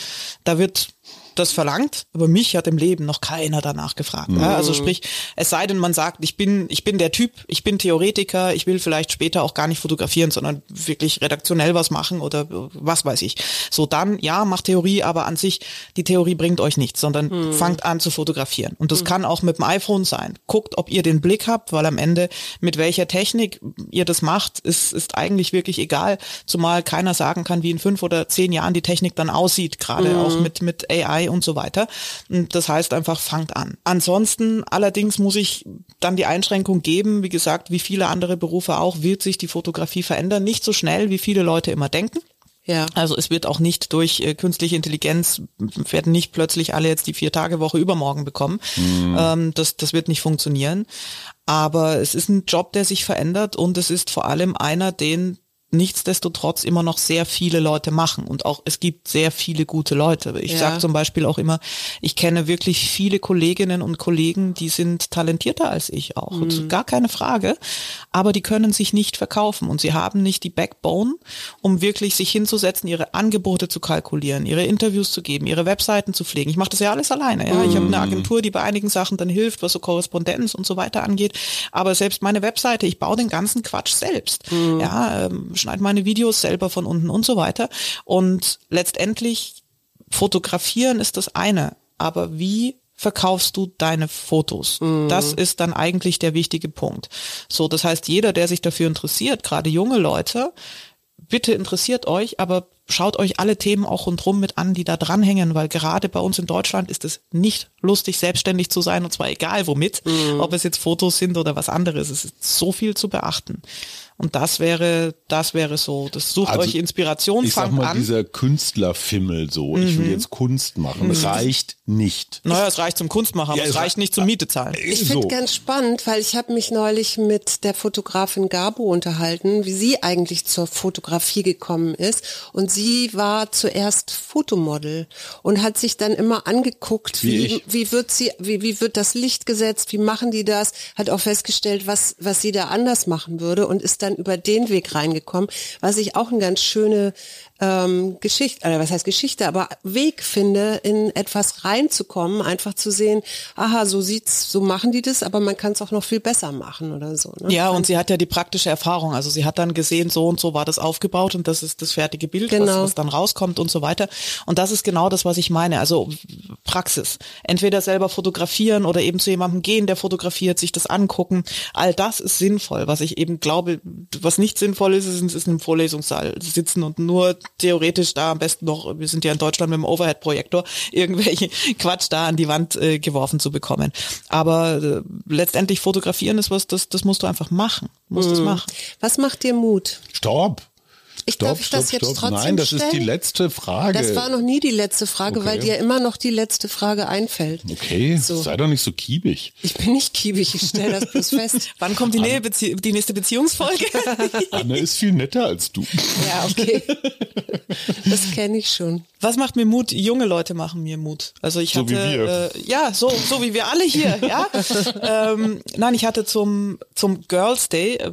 da wird das verlangt, aber mich hat im Leben noch keiner danach gefragt. Mhm. Ja, also sprich, es sei denn, man sagt, ich bin, ich bin der Typ, ich bin Theoretiker, ich will vielleicht später auch gar nicht fotografieren, sondern wirklich redaktionell was machen oder was weiß ich. So dann, ja, macht Theorie, aber an sich, die Theorie bringt euch nichts, sondern mhm. fangt an zu fotografieren. Und das mhm. kann auch mit dem iPhone sein. Guckt, ob ihr den Blick habt, weil am Ende, mit welcher Technik ihr das macht, ist, ist eigentlich wirklich egal, zumal keiner sagen kann, wie in fünf oder zehn Jahren die Technik dann aussieht, gerade mhm. auch mit, mit A I und so weiter. Und das heißt einfach, fangt an. Ansonsten allerdings muss ich dann die Einschränkung geben, wie gesagt, wie viele andere Berufe auch, wird sich die Fotografie verändern. Nicht so schnell, wie viele Leute immer denken. Ja. Also es wird auch nicht durch äh, künstliche Intelligenz, werden nicht plötzlich alle jetzt die Vier-Tage-Woche übermorgen bekommen. Mhm. Ähm, das, das wird nicht funktionieren. Aber es ist ein Job, der sich verändert, und es ist vor allem einer, den nichtsdestotrotz immer noch sehr viele Leute machen, und auch es gibt sehr viele gute Leute. Ich ja. sage zum Beispiel auch immer, ich kenne wirklich viele Kolleginnen und Kollegen, die sind talentierter als ich auch, mhm. also gar keine Frage, aber die können sich nicht verkaufen und sie haben nicht die Backbone, um wirklich sich hinzusetzen, ihre Angebote zu kalkulieren, ihre Interviews zu geben, ihre Webseiten zu pflegen. Ich mache das ja alles alleine. Ja? Mhm. Ich habe eine Agentur, die bei einigen Sachen dann hilft, was so Korrespondenz und so weiter angeht, aber selbst meine Webseite, ich baue den ganzen Quatsch selbst. Mhm. Ja, ähm, schneide meine Videos selber von unten und so weiter. Und letztendlich fotografieren ist das eine, aber wie verkaufst du deine Fotos? Mhm. Das ist dann eigentlich der wichtige Punkt. So, das heißt, jeder, der sich dafür interessiert, gerade junge Leute, bitte interessiert euch, aber schaut euch alle Themen auch rundherum mit an, die da dranhängen, weil gerade bei uns in Deutschland ist es nicht lustig, selbstständig zu sein, und zwar egal womit, mhm. ob es jetzt Fotos sind oder was anderes. Es ist so viel zu beachten. Und das wäre, das wäre so, das sucht also, euch Inspiration, ich fangt sag mal, an. Dieser Künstlerfimmel so, mhm. ich will jetzt Kunst machen, mhm. reicht nicht. Naja, es reicht zum Kunstmachen, aber ja, es reicht nicht zum Miete zahlen. Ich so. finde ganz spannend, weil ich habe mich neulich mit der Fotografin Gabo unterhalten, wie sie eigentlich zur Fotografie gekommen ist, und sie war zuerst Fotomodel und hat sich dann immer angeguckt, wie, wie, wie wird sie, wie, wie wird das Licht gesetzt, wie machen die das, hat auch festgestellt, was, was sie da anders machen würde, und ist dann Dann über den Weg reingekommen, was ich auch eine ganz schöne ähm, Geschichte, oder was heißt Geschichte, aber Weg finde, in etwas reinzukommen, einfach zu sehen, aha, so sieht's, so machen die das, aber man kann es auch noch viel besser machen oder so. Ne? Ja, und sie hat ja die praktische Erfahrung, also sie hat dann gesehen, so und so war das aufgebaut und das ist das fertige Bild, genau. was, was dann rauskommt und so weiter. Und das ist genau das, was ich meine, also Praxis. Entweder selber fotografieren oder eben zu jemandem gehen, der fotografiert, sich das angucken, all das ist sinnvoll, was ich eben glaube, was nicht sinnvoll ist, ist, ist in einem Vorlesungssaal sitzen und nur theoretisch da am besten noch, wir sind ja in Deutschland mit dem Overhead-Projektor, irgendwelche Quatsch da an die Wand äh, geworfen zu bekommen. Aber äh, letztendlich fotografieren ist was, das, das musst du einfach machen. Musst es machen. Was macht dir Mut? Stopp! Ich stopp, darf ich stopp, das jetzt stopp. trotzdem Nein, das stellen? ist die letzte Frage. Das war noch nie die letzte Frage, okay. weil dir immer noch die letzte Frage einfällt. Okay, so. Sei doch nicht so kiebig. Ich bin nicht kiebig, ich stelle das bloß fest. Wann kommt die, Anne, Bezie- die nächste Beziehungsfolge? Anne ist viel netter als du. Ja, okay. Das kenne ich schon. Was macht mir Mut? Junge Leute machen mir Mut. Also ich hatte, so wie wir. Äh, ja, so, so wie wir alle hier. Ja? ähm, nein, ich hatte zum, zum Girls Day äh,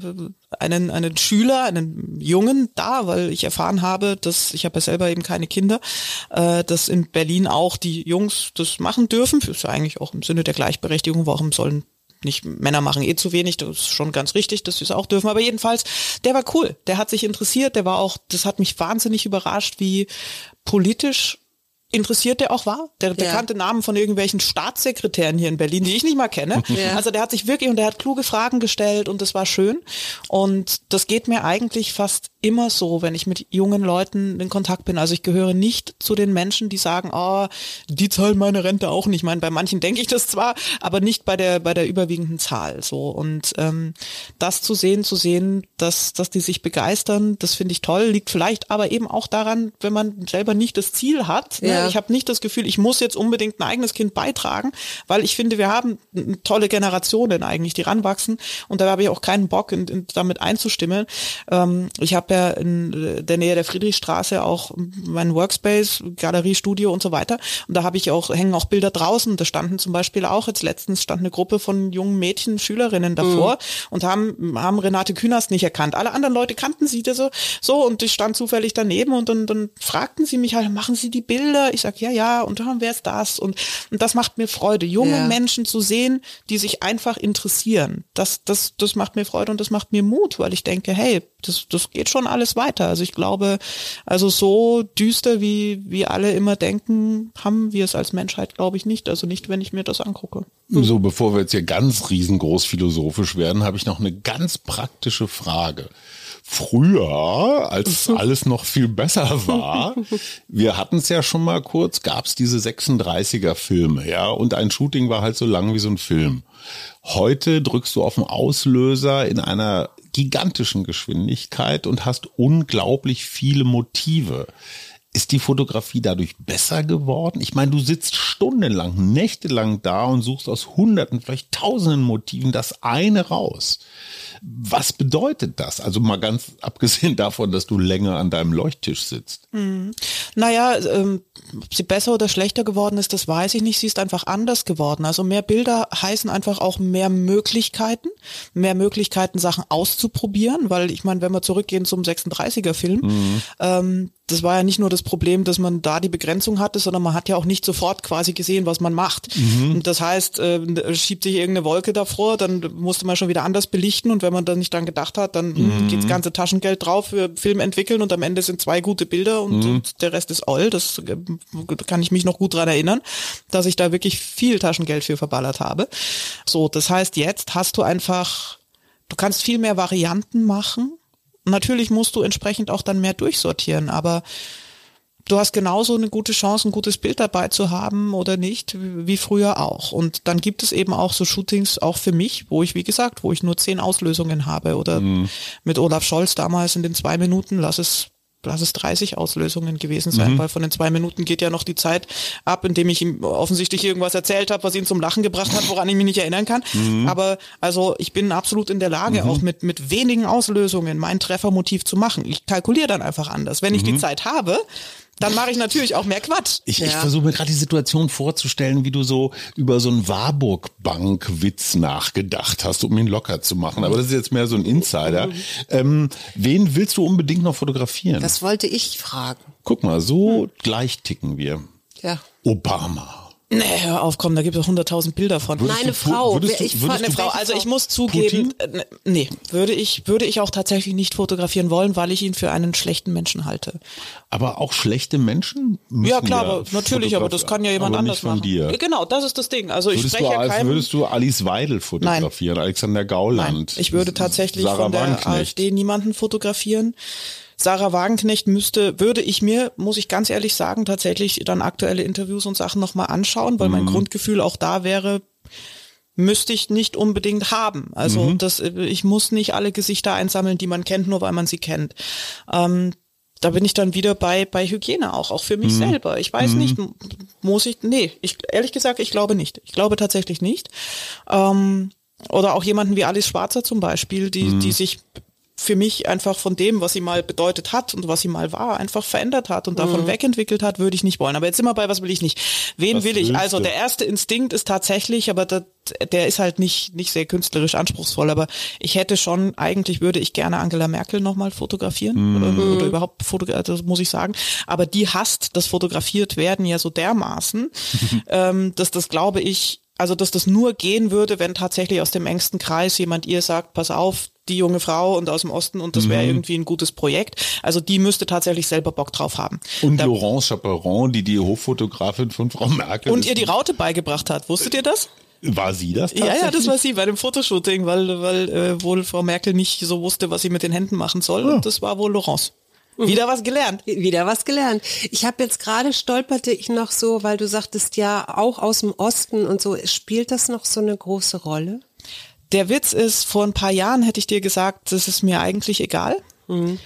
einen einen Schüler, einen Jungen da, weil ich erfahren habe, dass, ich habe ja selber eben keine Kinder, äh, dass in Berlin auch die Jungs das machen dürfen, ist ja eigentlich auch im Sinne der Gleichberechtigung, warum sollen nicht Männer machen eh zu wenig, das ist schon ganz richtig, dass sie es auch dürfen, aber jedenfalls, der war cool, der hat sich interessiert, der war auch, das hat mich wahnsinnig überrascht, wie politisch interessiert der auch war. Der, der ja. kannte Namen von irgendwelchen Staatssekretären hier in Berlin, die ich nicht mal kenne. Ja. Also der hat sich wirklich, und der hat kluge Fragen gestellt und das war schön. Und das geht mir eigentlich fast immer so, wenn ich mit jungen Leuten in Kontakt bin. Also ich gehöre nicht zu den Menschen, die sagen, oh, die zahlen meine Rente auch nicht. Ich meine, bei manchen denke ich das zwar, aber nicht bei der bei der überwiegenden Zahl. So. Und ähm, das zu sehen, zu sehen, dass, dass die sich begeistern, das finde ich toll. Liegt vielleicht aber eben auch daran, wenn man selber nicht das Ziel hat, ja. Ich habe nicht das Gefühl, ich muss jetzt unbedingt ein eigenes Kind beitragen, weil ich finde, wir haben tolle Generationen eigentlich, die ranwachsen, und da habe ich auch keinen Bock, in, in, damit einzustimmen. Ähm, ich habe ja in der Nähe der Friedrichstraße auch meinen Workspace, Galerie, Studio und so weiter, und da habe ich auch, hängen auch Bilder draußen, da standen zum Beispiel auch, jetzt letztens stand eine Gruppe von jungen Mädchen, Schülerinnen davor, mhm. und haben, haben Renate Künast nicht erkannt. Alle anderen Leute kannten sie da so, so, und ich stand zufällig daneben, und dann, dann fragten sie mich halt, machen Sie die Bilder? Ich sag ja, ja, und dann wäre es das. Und, und das macht mir Freude, junge ja. Menschen zu sehen, die sich einfach interessieren. Das, das, das macht mir Freude und das macht mir Mut, weil ich denke, hey, das, das geht schon alles weiter. Also ich glaube, also so düster, wie, wie alle immer denken, haben wir es als Menschheit, glaube ich, nicht. Also nicht, wenn ich mir das angucke. Hm. So, bevor wir jetzt hier ganz riesengroß philosophisch werden, habe ich noch eine ganz praktische Frage. Früher, als alles noch viel besser war, wir hatten es ja schon mal kurz, gab es diese sechsunddreißiger Filme, ja, und ein Shooting war halt so lang wie so ein Film. Heute drückst du auf den Auslöser in einer gigantischen Geschwindigkeit und hast unglaublich viele Motive. Ist die Fotografie dadurch besser geworden? Ich meine, du sitzt stundenlang, nächtelang da und suchst aus hunderten, vielleicht tausenden Motiven das eine raus. Was bedeutet das? Also mal ganz abgesehen davon, dass du länger an deinem Leuchttisch sitzt. Mhm. Naja, ähm, ob sie besser oder schlechter geworden ist, das weiß ich nicht. Sie ist einfach anders geworden. Also mehr Bilder heißen einfach auch mehr Möglichkeiten, mehr Möglichkeiten, Sachen auszuprobieren. Weil ich meine, wenn wir zurückgehen zum sechsunddreißiger Film, mhm. ähm, das war ja nicht nur das Problem, dass man da die Begrenzung hatte, sondern man hat ja auch nicht sofort quasi gesehen, was man macht. Mhm. Das heißt, äh, schiebt sich irgendeine Wolke davor, dann musste man schon wieder anders belichten und wenn man da nicht dran gedacht hat, dann mhm. geht das ganze Taschengeld drauf für Film entwickeln und am Ende sind zwei gute Bilder und, mhm. und der Rest ist all. Das äh, kann ich mich noch gut dran erinnern, dass ich da wirklich viel Taschengeld für verballert habe. So, das heißt, jetzt hast du einfach, du kannst viel mehr Varianten machen. Natürlich musst du entsprechend auch dann mehr durchsortieren, aber du hast genauso eine gute Chance, ein gutes Bild dabei zu haben oder nicht, wie früher auch. Und dann gibt es eben auch so Shootings, auch für mich, wo ich, wie gesagt, wo ich nur zehn Auslösungen habe oder mhm. mit Olaf Scholz damals in den zwei Minuten, lass es, lass es dreißig Auslösungen gewesen sein, mhm. weil von den zwei Minuten geht ja noch die Zeit ab, indem ich ihm offensichtlich irgendwas erzählt habe, was ihn zum Lachen gebracht hat, woran ich mich nicht erinnern kann. Mhm. Aber also ich bin absolut in der Lage, mhm. auch mit mit wenigen Auslösungen mein Treffermotiv zu machen. Ich kalkuliere dann einfach anders. Wenn ich mhm. die Zeit habe, dann mache ich natürlich auch mehr Quatsch. Ich, ja. ich versuche mir gerade die Situation vorzustellen, wie du so über so einen Warburg-Bank-Witz nachgedacht hast, um ihn locker zu machen. Aber das ist jetzt mehr so ein Insider. Ähm, wen willst du unbedingt noch fotografieren? Das wollte ich fragen. Guck mal, so hm. gleich ticken wir. Ja. Obama. Nee, hör auf, komm, da gibt es hunderttausend Bilder von. Nein, eine Frau. Würdest du, würdest eine du Frau. Also ich muss zugeben, Putin? nee, würde ich, würde ich auch tatsächlich nicht fotografieren wollen, weil ich ihn für einen schlechten Menschen halte. Aber auch schlechte Menschen müssen ja klar, aber natürlich, aber das kann ja jemand anders von machen. Dir. Genau, das ist das Ding. Also würdest ich spreche ja keinem. Würdest du Alice Weidel fotografieren, Nein. Alexander Gauland? Nein, ich würde tatsächlich Sarah von der Wagenknecht. AfD niemanden fotografieren. Sarah Wagenknecht müsste, würde ich mir, muss ich ganz ehrlich sagen, tatsächlich dann aktuelle Interviews und Sachen nochmal anschauen, weil mhm. mein Grundgefühl auch da wäre, müsste ich nicht unbedingt haben. Also mhm. das, ich muss nicht alle Gesichter einsammeln, die man kennt, nur weil man sie kennt. Ähm, da bin ich dann wieder bei bei Hygiene auch, auch für mich mhm. selber. Ich weiß mhm. nicht, muss ich, nee, ich ehrlich gesagt, ich glaube nicht. Ich glaube tatsächlich nicht. Ähm, oder auch jemanden wie Alice Schwarzer zum Beispiel, die, mhm. die sich für mich einfach von dem, was sie mal bedeutet hat und was sie mal war, einfach verändert hat und davon mhm. wegentwickelt hat, würde ich nicht wollen. Aber jetzt sind wir bei, was will ich nicht? Wen was will ich? Also der erste Instinkt ist tatsächlich, aber das, der ist halt nicht nicht sehr künstlerisch anspruchsvoll, aber ich hätte schon, eigentlich würde ich gerne Angela Merkel nochmal fotografieren mhm. oder, oder überhaupt fotografieren, das muss ich sagen. Aber die hasst das fotografiert werden ja so dermaßen, ähm, dass das, glaube ich, also dass das nur gehen würde, wenn tatsächlich aus dem engsten Kreis jemand ihr sagt, pass auf, die junge Frau und aus dem Osten und das wäre mhm. irgendwie ein gutes Projekt. Also die müsste tatsächlich selber Bock drauf haben. Und da, Laurence Chaperon, die die Hoffotografin von Frau Merkel und ist. Ihr die Raute beigebracht hat, wusstet ihr das? War sie das tatsächlich? Ja, ja, das war sie bei dem Fotoshooting, weil, weil äh, wohl Frau Merkel nicht so wusste, was sie mit den Händen machen soll. Ja. Und das war wohl Laurence. Wieder was gelernt. Wieder was gelernt. Ich habe jetzt gerade, stolperte ich noch so, weil du sagtest ja auch aus dem Osten und so, spielt das noch so eine große Rolle? Der Witz ist, vor ein paar Jahren hätte ich dir gesagt, das ist mir eigentlich egal. Mhm.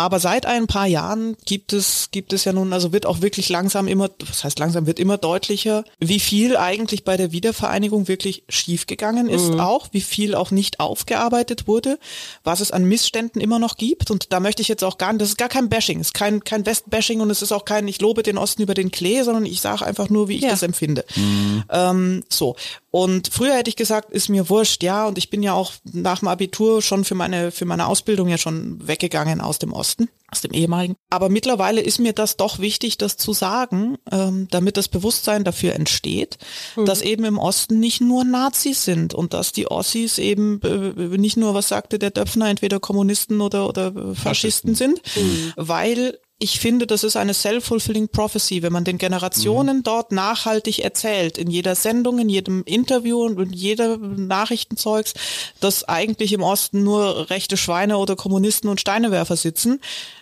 Aber seit ein paar Jahren gibt es, gibt es ja nun, also wird auch wirklich langsam immer, das heißt langsam wird immer deutlicher, wie viel eigentlich bei der Wiedervereinigung wirklich schiefgegangen ist mhm. auch, wie viel auch nicht aufgearbeitet wurde, was es an Missständen immer noch gibt. Und da möchte ich jetzt auch gar nicht, das ist gar kein Bashing, es ist kein, kein West-Bashing und es ist auch kein, ich lobe den Osten über den Klee, sondern ich sage einfach nur, wie ich ja. das empfinde. Mhm. Ähm, so. Und früher hätte ich gesagt, ist mir wurscht, ja, und ich bin ja auch nach dem Abitur schon für meine, für meine Ausbildung ja schon weggegangen aus dem Osten. Aus dem ehemaligen. Aber mittlerweile ist mir das doch wichtig, das zu sagen, ähm, damit das Bewusstsein dafür entsteht, mhm. dass eben im Osten nicht nur Nazis sind und dass die Ossis eben äh, nicht nur, was sagte der Döpfner, entweder Kommunisten oder, oder Faschisten, Faschisten sind, mhm. weil ich finde, das ist eine self-fulfilling prophecy, wenn man den Generationen mhm. dort nachhaltig erzählt, in jeder Sendung, in jedem Interview und in jeder Nachrichtenzeugs, dass eigentlich im Osten nur rechte Schweine oder Kommunisten und Steinewerfer sitzen.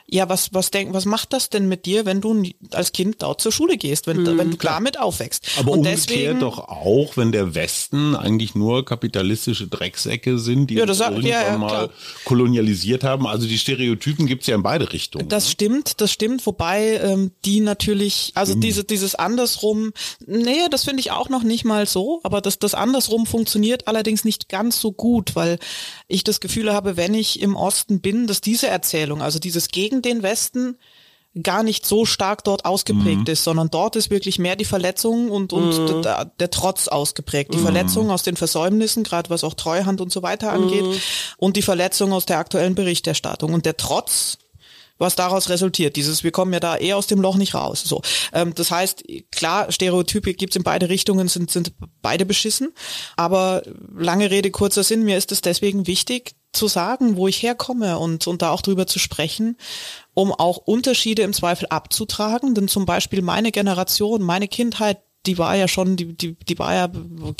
ja, was, was denken, was macht das denn mit dir, wenn du als Kind dort zur Schule gehst, wenn, mhm, wenn du damit aufwächst? Aber und umgekehrt deswegen, doch auch, wenn der Westen eigentlich nur kapitalistische Drecksäcke sind, die ja, das irgendwann ja, ja, mal klar. kolonialisiert haben. Also die Stereotypen gibt's ja in beide Richtungen. Das ne? stimmt, das stimmt, wobei ähm, die natürlich, also mhm. diese, dieses andersrum, nee, das finde ich auch noch nicht mal so, aber das, das andersrum funktioniert allerdings nicht ganz so gut, weil ich das Gefühl habe, wenn ich im Osten bin, dass diese Erzählung, also dieses Gegenteil, den Westen gar nicht so stark dort ausgeprägt mhm. ist, sondern dort ist wirklich mehr die Verletzung und, und mhm. der, der Trotz ausgeprägt. Die mhm. Verletzung aus den Versäumnissen, gerade was auch Treuhand und so weiter angeht, mhm. und die Verletzung aus der aktuellen Berichterstattung und der Trotz, was daraus resultiert. Dieses, wir kommen ja da eher aus dem Loch nicht raus. So, ähm, das heißt, klar, Stereotype gibt's in beide Richtungen, sind, sind beide beschissen, aber lange Rede, kurzer Sinn, mir ist es deswegen wichtig, zu sagen, wo ich herkomme und, und da auch drüber zu sprechen, um auch Unterschiede im Zweifel abzutragen, denn zum Beispiel meine Generation, meine Kindheit, die war ja schon, die, die, die war ja,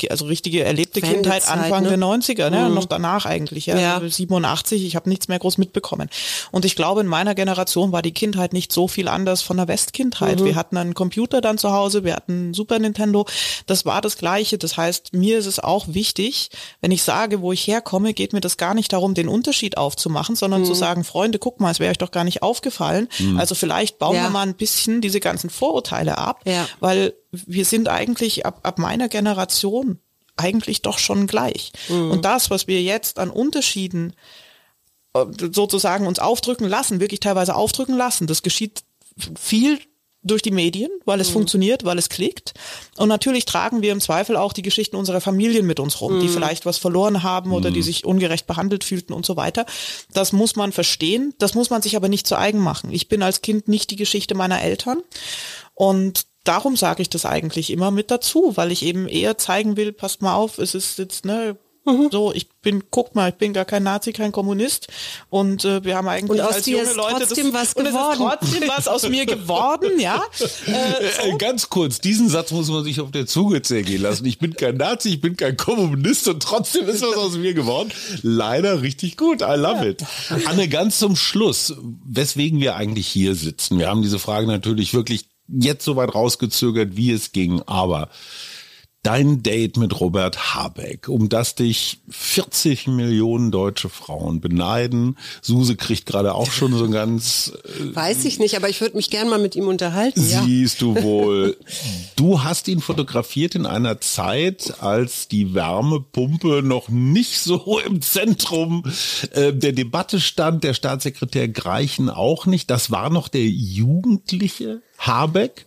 also richtige erlebte Wendezeit, Kindheit Anfang ne? der neunziger, ne? Mhm. noch danach eigentlich, ja, ja. siebenundachtzig, ich habe nichts mehr groß mitbekommen. Und ich glaube, in meiner Generation war die Kindheit nicht so viel anders von der Westkindheit. Mhm. Wir hatten einen Computer dann zu Hause, wir hatten Super Nintendo, das war das Gleiche. Das heißt, mir ist es auch wichtig, wenn ich sage, wo ich herkomme, geht mir das gar nicht darum, den Unterschied aufzumachen, sondern mhm. zu sagen, Freunde, guck mal, es wäre euch doch gar nicht aufgefallen. Mhm. Also vielleicht bauen ja. wir mal ein bisschen diese ganzen Vorurteile ab, ja. weil wir sind eigentlich ab, ab meiner Generation eigentlich doch schon gleich. Mhm. Und das, was wir jetzt an Unterschieden sozusagen uns aufdrücken lassen, wirklich teilweise aufdrücken lassen, das geschieht viel durch die Medien, weil es mhm. funktioniert, weil es klickt. Und natürlich tragen wir im Zweifel auch die Geschichten unserer Familien mit uns rum, mhm. die vielleicht was verloren haben oder mhm. die sich ungerecht behandelt fühlten und so weiter. Das muss man verstehen, das muss man sich aber nicht zu eigen machen. Ich bin als Kind nicht die Geschichte meiner Eltern und darum sage ich das eigentlich immer mit dazu, weil ich eben eher zeigen will, passt mal auf, es ist jetzt, ne, mhm. so, ich bin, guck mal, ich bin gar kein Nazi, kein Kommunist und äh, wir haben eigentlich und aus als dir junge ist Leute trotzdem das, was und geworden. Und es ist trotzdem was aus mir geworden, ja. Äh, so. Ganz kurz, diesen Satz muss man sich auf der Zunge zergehen lassen. Ich bin kein Nazi, ich bin kein Kommunist und trotzdem ist was aus mir geworden. Leider richtig gut, I love ja. it. Anne, ganz zum Schluss, weswegen wir eigentlich hier sitzen. Wir haben diese Frage natürlich wirklich jetzt so weit rausgezögert, wie es ging, aber dein Date mit Robert Habeck, um das dich vierzig Millionen deutsche Frauen beneiden. Suse kriegt gerade auch schon so ganz... Äh, Weiß ich nicht, aber ich würde mich gern mal mit ihm unterhalten. Siehst ja. du wohl. Du hast ihn fotografiert in einer Zeit, als die Wärmepumpe noch nicht so im Zentrum äh, der Debatte stand, der Staatssekretär Greichen auch nicht. Das war noch der jugendliche Habeck.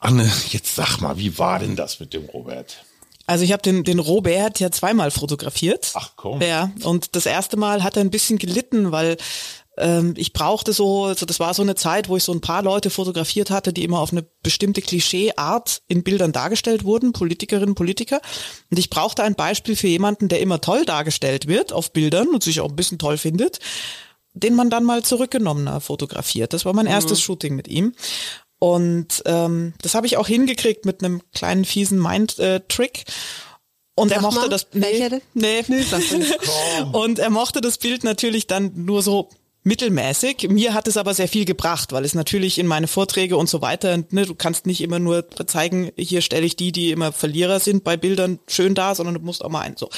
Anne, jetzt sag mal, wie war denn das mit dem Robert? Also ich habe den den Robert ja zweimal fotografiert. Ach komm. Ja, und das erste Mal hat er ein bisschen gelitten, weil ähm, ich brauchte so, also das war so eine Zeit, wo ich so ein paar Leute fotografiert hatte, die immer auf eine bestimmte Klischeeart in Bildern dargestellt wurden, Politikerinnen, Politiker. Und ich brauchte ein Beispiel für jemanden, der immer toll dargestellt wird auf Bildern und sich auch ein bisschen toll findet, den man dann mal zurückgenommener fotografiert. Das war mein mhm. erstes Shooting mit ihm. Und ähm, das habe ich auch hingekriegt mit einem kleinen fiesen Mind-Trick. Und Sag er mochte mal, das. Nee, nee. nee Und er mochte das Bild natürlich dann nur so mittelmäßig. Mir hat es aber sehr viel gebracht, weil es natürlich in meine Vorträge und so weiter, ne, du kannst nicht immer nur zeigen, hier stelle ich die, die immer Verlierer sind bei Bildern, schön da, sondern du musst auch mal ein. So.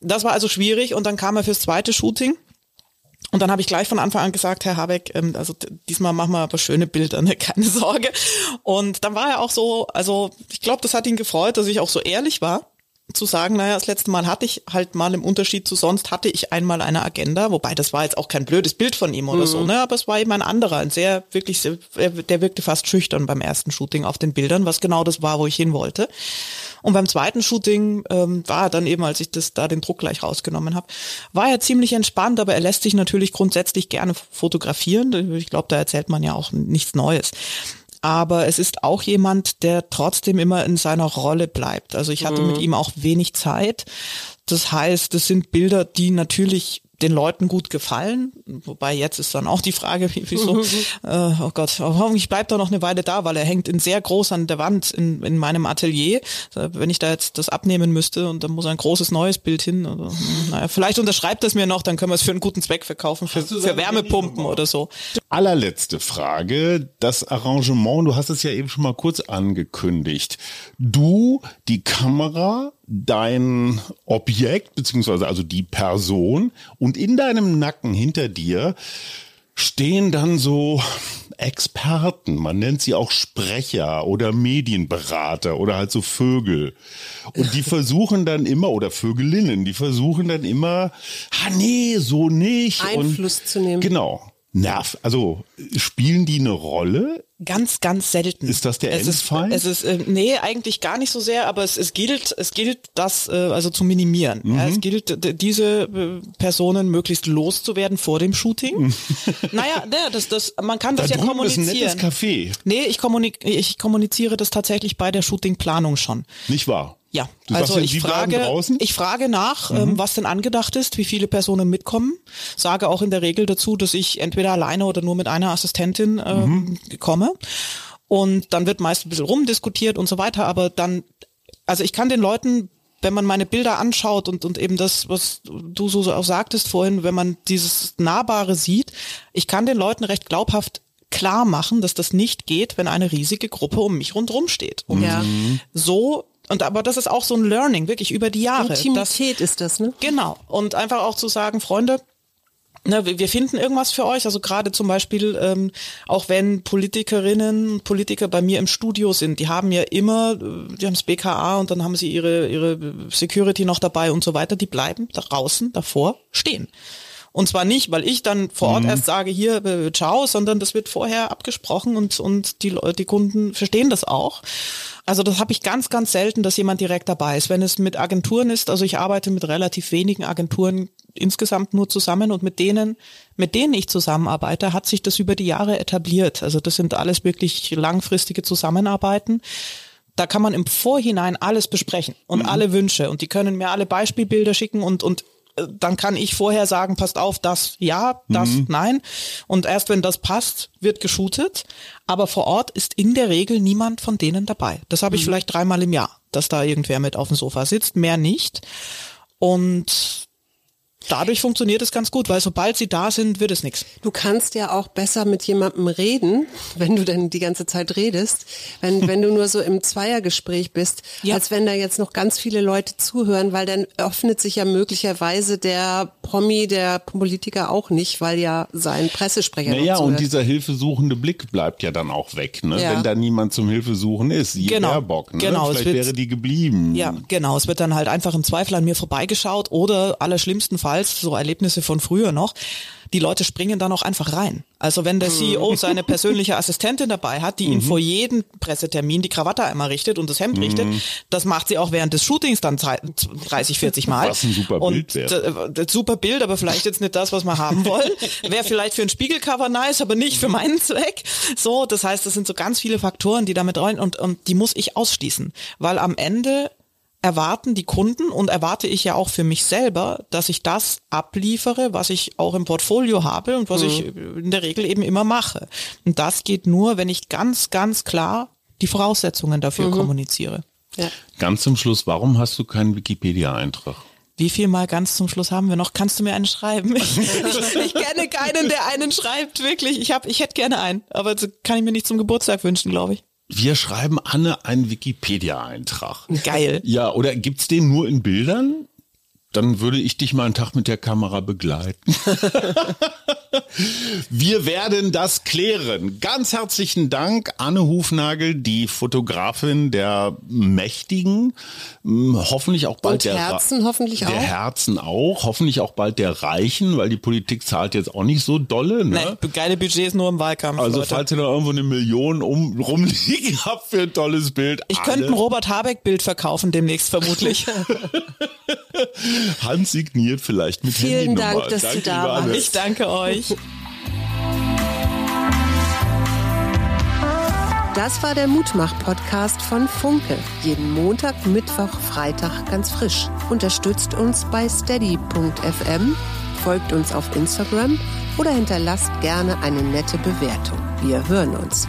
Das war also schwierig und dann kam er fürs zweite Shooting. Und dann habe ich gleich von Anfang an gesagt, Herr Habeck, ähm, also t- diesmal machen wir aber schöne Bilder, ne? Keine Sorge. Und dann war er auch so, also ich glaube, das hat ihn gefreut, dass ich auch so ehrlich war, zu sagen, naja, das letzte Mal hatte ich halt mal im Unterschied zu sonst, hatte ich einmal eine Agenda, wobei das war jetzt auch kein blödes Bild von ihm oder mhm. so, ne? Aber es war eben ein anderer, ein sehr, wirklich, sehr, der wirkte fast schüchtern beim ersten Shooting auf den Bildern, was genau das war, wo ich hin wollte. Und beim zweiten Shooting ähm, war er dann eben, als ich das da den Druck gleich rausgenommen habe, war er ziemlich entspannt, aber er lässt sich natürlich grundsätzlich gerne fotografieren. Ich glaube, da erzählt man ja auch nichts Neues. Aber es ist auch jemand, der trotzdem immer in seiner Rolle bleibt. Also ich hatte mhm. mit ihm auch wenig Zeit. Das heißt, es sind Bilder, die natürlich den Leuten gut gefallen, wobei jetzt ist dann auch die Frage, wie, wieso, äh, oh Gott, hoffentlich bleibt er noch eine Weile da, weil er hängt in sehr groß an der Wand in, in meinem Atelier, wenn ich da jetzt das abnehmen müsste und dann muss ein großes neues Bild hin, oder, naja, vielleicht unterschreibt das mir noch, dann können wir es für einen guten Zweck verkaufen, für, für Wärmepumpen oder so. Allerletzte Frage, das Arrangement, du hast es ja eben schon mal kurz angekündigt, du, die Kamera, dein Objekt, beziehungsweise also die Person und in deinem Nacken hinter dir stehen dann so Experten, man nennt sie auch Sprecher oder Medienberater oder halt so Vögel und die versuchen dann immer, oder Vögelinnen, die versuchen dann immer, ha nee, so nicht. Einfluss und, zu nehmen. Genau. Nerv. Also spielen die eine Rolle? Ganz, ganz selten. Ist das der Endfall? Es ist, es ist, nee, eigentlich gar nicht so sehr, aber es, es gilt, es gilt, das also zu minimieren. Mhm. Ja, es gilt, diese Personen möglichst loszuwerden vor dem Shooting. Naja, das, das, man kann das da ja kommunizieren. Da drüben ist ein nettes Café. Nee, ich, kommunik- ich kommuniziere das tatsächlich bei der Shootingplanung schon. Nicht wahr? Ja, du also sagst, ich frage, ich frage nach, mhm. ähm, was denn angedacht ist, wie viele Personen mitkommen, sage auch in der Regel dazu, dass ich entweder alleine oder nur mit einer Assistentin äh, mhm. komme und dann wird meist ein bisschen rumdiskutiert und so weiter, aber dann, also ich kann den Leuten, wenn man meine Bilder anschaut und und eben das, was du so auch sagtest vorhin, wenn man dieses Nahbare sieht, ich kann den Leuten recht glaubhaft klar machen, dass das nicht geht, wenn eine riesige Gruppe um mich rundherum steht. Und mhm. so Und aber das ist auch so ein Learning, wirklich über die Jahre. Intimität ist das, ne? Genau. Und einfach auch zu sagen, Freunde, ne, wir finden irgendwas für euch. Also gerade zum Beispiel, ähm, auch wenn Politikerinnen und Politiker bei mir im Studio sind, die haben ja immer, die haben das B K A und dann haben sie ihre, ihre Security noch dabei und so weiter. Die bleiben da draußen davor stehen. Und zwar nicht, weil ich dann vor Ort mhm. erst sage, hier, äh, ciao, sondern das wird vorher abgesprochen und und die die Kunden verstehen das auch. Also das habe ich ganz, ganz selten, dass jemand direkt dabei ist. Wenn es mit Agenturen ist, also ich arbeite mit relativ wenigen Agenturen insgesamt nur zusammen und mit denen, mit denen ich zusammenarbeite, hat sich das über die Jahre etabliert. Also das sind alles wirklich langfristige Zusammenarbeiten. Da kann man im Vorhinein alles besprechen und mhm. alle Wünsche und die können mir alle Beispielbilder schicken und und dann kann ich vorher sagen, passt auf, das ja, das mhm. nein. Und erst wenn das passt, wird geshootet. Aber vor Ort ist in der Regel niemand von denen dabei. Das habe ich mhm. vielleicht dreimal im Jahr, dass da irgendwer mit auf dem Sofa sitzt, mehr nicht. Und dadurch funktioniert es ganz gut, weil sobald sie da sind, wird es nichts. Du kannst ja auch besser mit jemandem reden, wenn du denn die ganze Zeit redest, wenn wenn du nur so im Zweiergespräch bist, ja. als wenn da jetzt noch ganz viele Leute zuhören, weil dann öffnet sich ja möglicherweise der Promi, der Politiker auch nicht, weil ja sein Pressesprecher naja, noch zuhört. Und dieser hilfesuchende Blick bleibt ja dann auch weg, ne? Ja. Wenn da niemand zum Hilfesuchen ist, je genau. mehr Bock, ne? Genau. Vielleicht wird, wäre die geblieben. Ja, genau, es wird dann halt einfach im Zweifel an mir vorbeigeschaut oder allerschlimmstenfalls so Erlebnisse von früher noch, die Leute springen dann auch einfach rein. Also wenn der C E O seine persönliche Assistentin dabei hat, die mhm. ihn vor jedem Pressetermin die Krawatte einmal richtet und das Hemd mhm. richtet, das macht sie auch während des Shootings dann dreißig, vierzig Mal. Was ein super und Bild wäre. D- super Bild, aber vielleicht jetzt nicht das, was wir haben wollen. Wäre vielleicht für ein Spiegelcover nice, aber nicht für meinen Zweck. So, das heißt, das sind so ganz viele Faktoren, die damit rein und, und die muss ich ausschließen, weil am Ende erwarten die Kunden und erwarte ich ja auch für mich selber, dass ich das abliefere, was ich auch im Portfolio habe und was mhm. ich in der Regel eben immer mache. Und das geht nur, wenn ich ganz, ganz klar die Voraussetzungen dafür mhm. kommuniziere. Ja. Ganz zum Schluss, warum hast du keinen Wikipedia-Eintrag? Wie viel mal ganz zum Schluss haben wir noch? Kannst du mir einen schreiben? Ich, ich, ich kenne keinen, der einen schreibt, wirklich. Ich hab, ich hätte gerne einen, aber das kann ich mir nicht zum Geburtstag wünschen, glaube ich. Wir schreiben Anne einen Wikipedia-Eintrag. Geil. Ja, oder gibt's den nur in Bildern? Dann würde ich dich mal einen Tag mit der Kamera begleiten. Wir werden das klären. Ganz herzlichen Dank, Anne Hufnagl, die Fotografin der Mächtigen, hoffentlich auch bald der Herzen, Ra- hoffentlich der auch. Herzen auch, hoffentlich auch bald der Reichen, weil die Politik zahlt jetzt auch nicht so dolle. Ne? Nee, geile Budgets nur im Wahlkampf. Also Leute, falls ihr noch irgendwo eine Million um, rumliegen habt für ein tolles Bild. Ich Anne. könnte ein Robert Habeck Bild verkaufen demnächst vermutlich. Handsigniert vielleicht mit Handynummer. Vielen Dank, dass danke, du da warst. Ich danke euch. Das war der Mutmach-Podcast von Funke. Jeden Montag, Mittwoch, Freitag ganz frisch. Unterstützt uns bei steady dot f m folgt uns auf Instagram oder hinterlasst gerne eine nette Bewertung. Wir hören uns.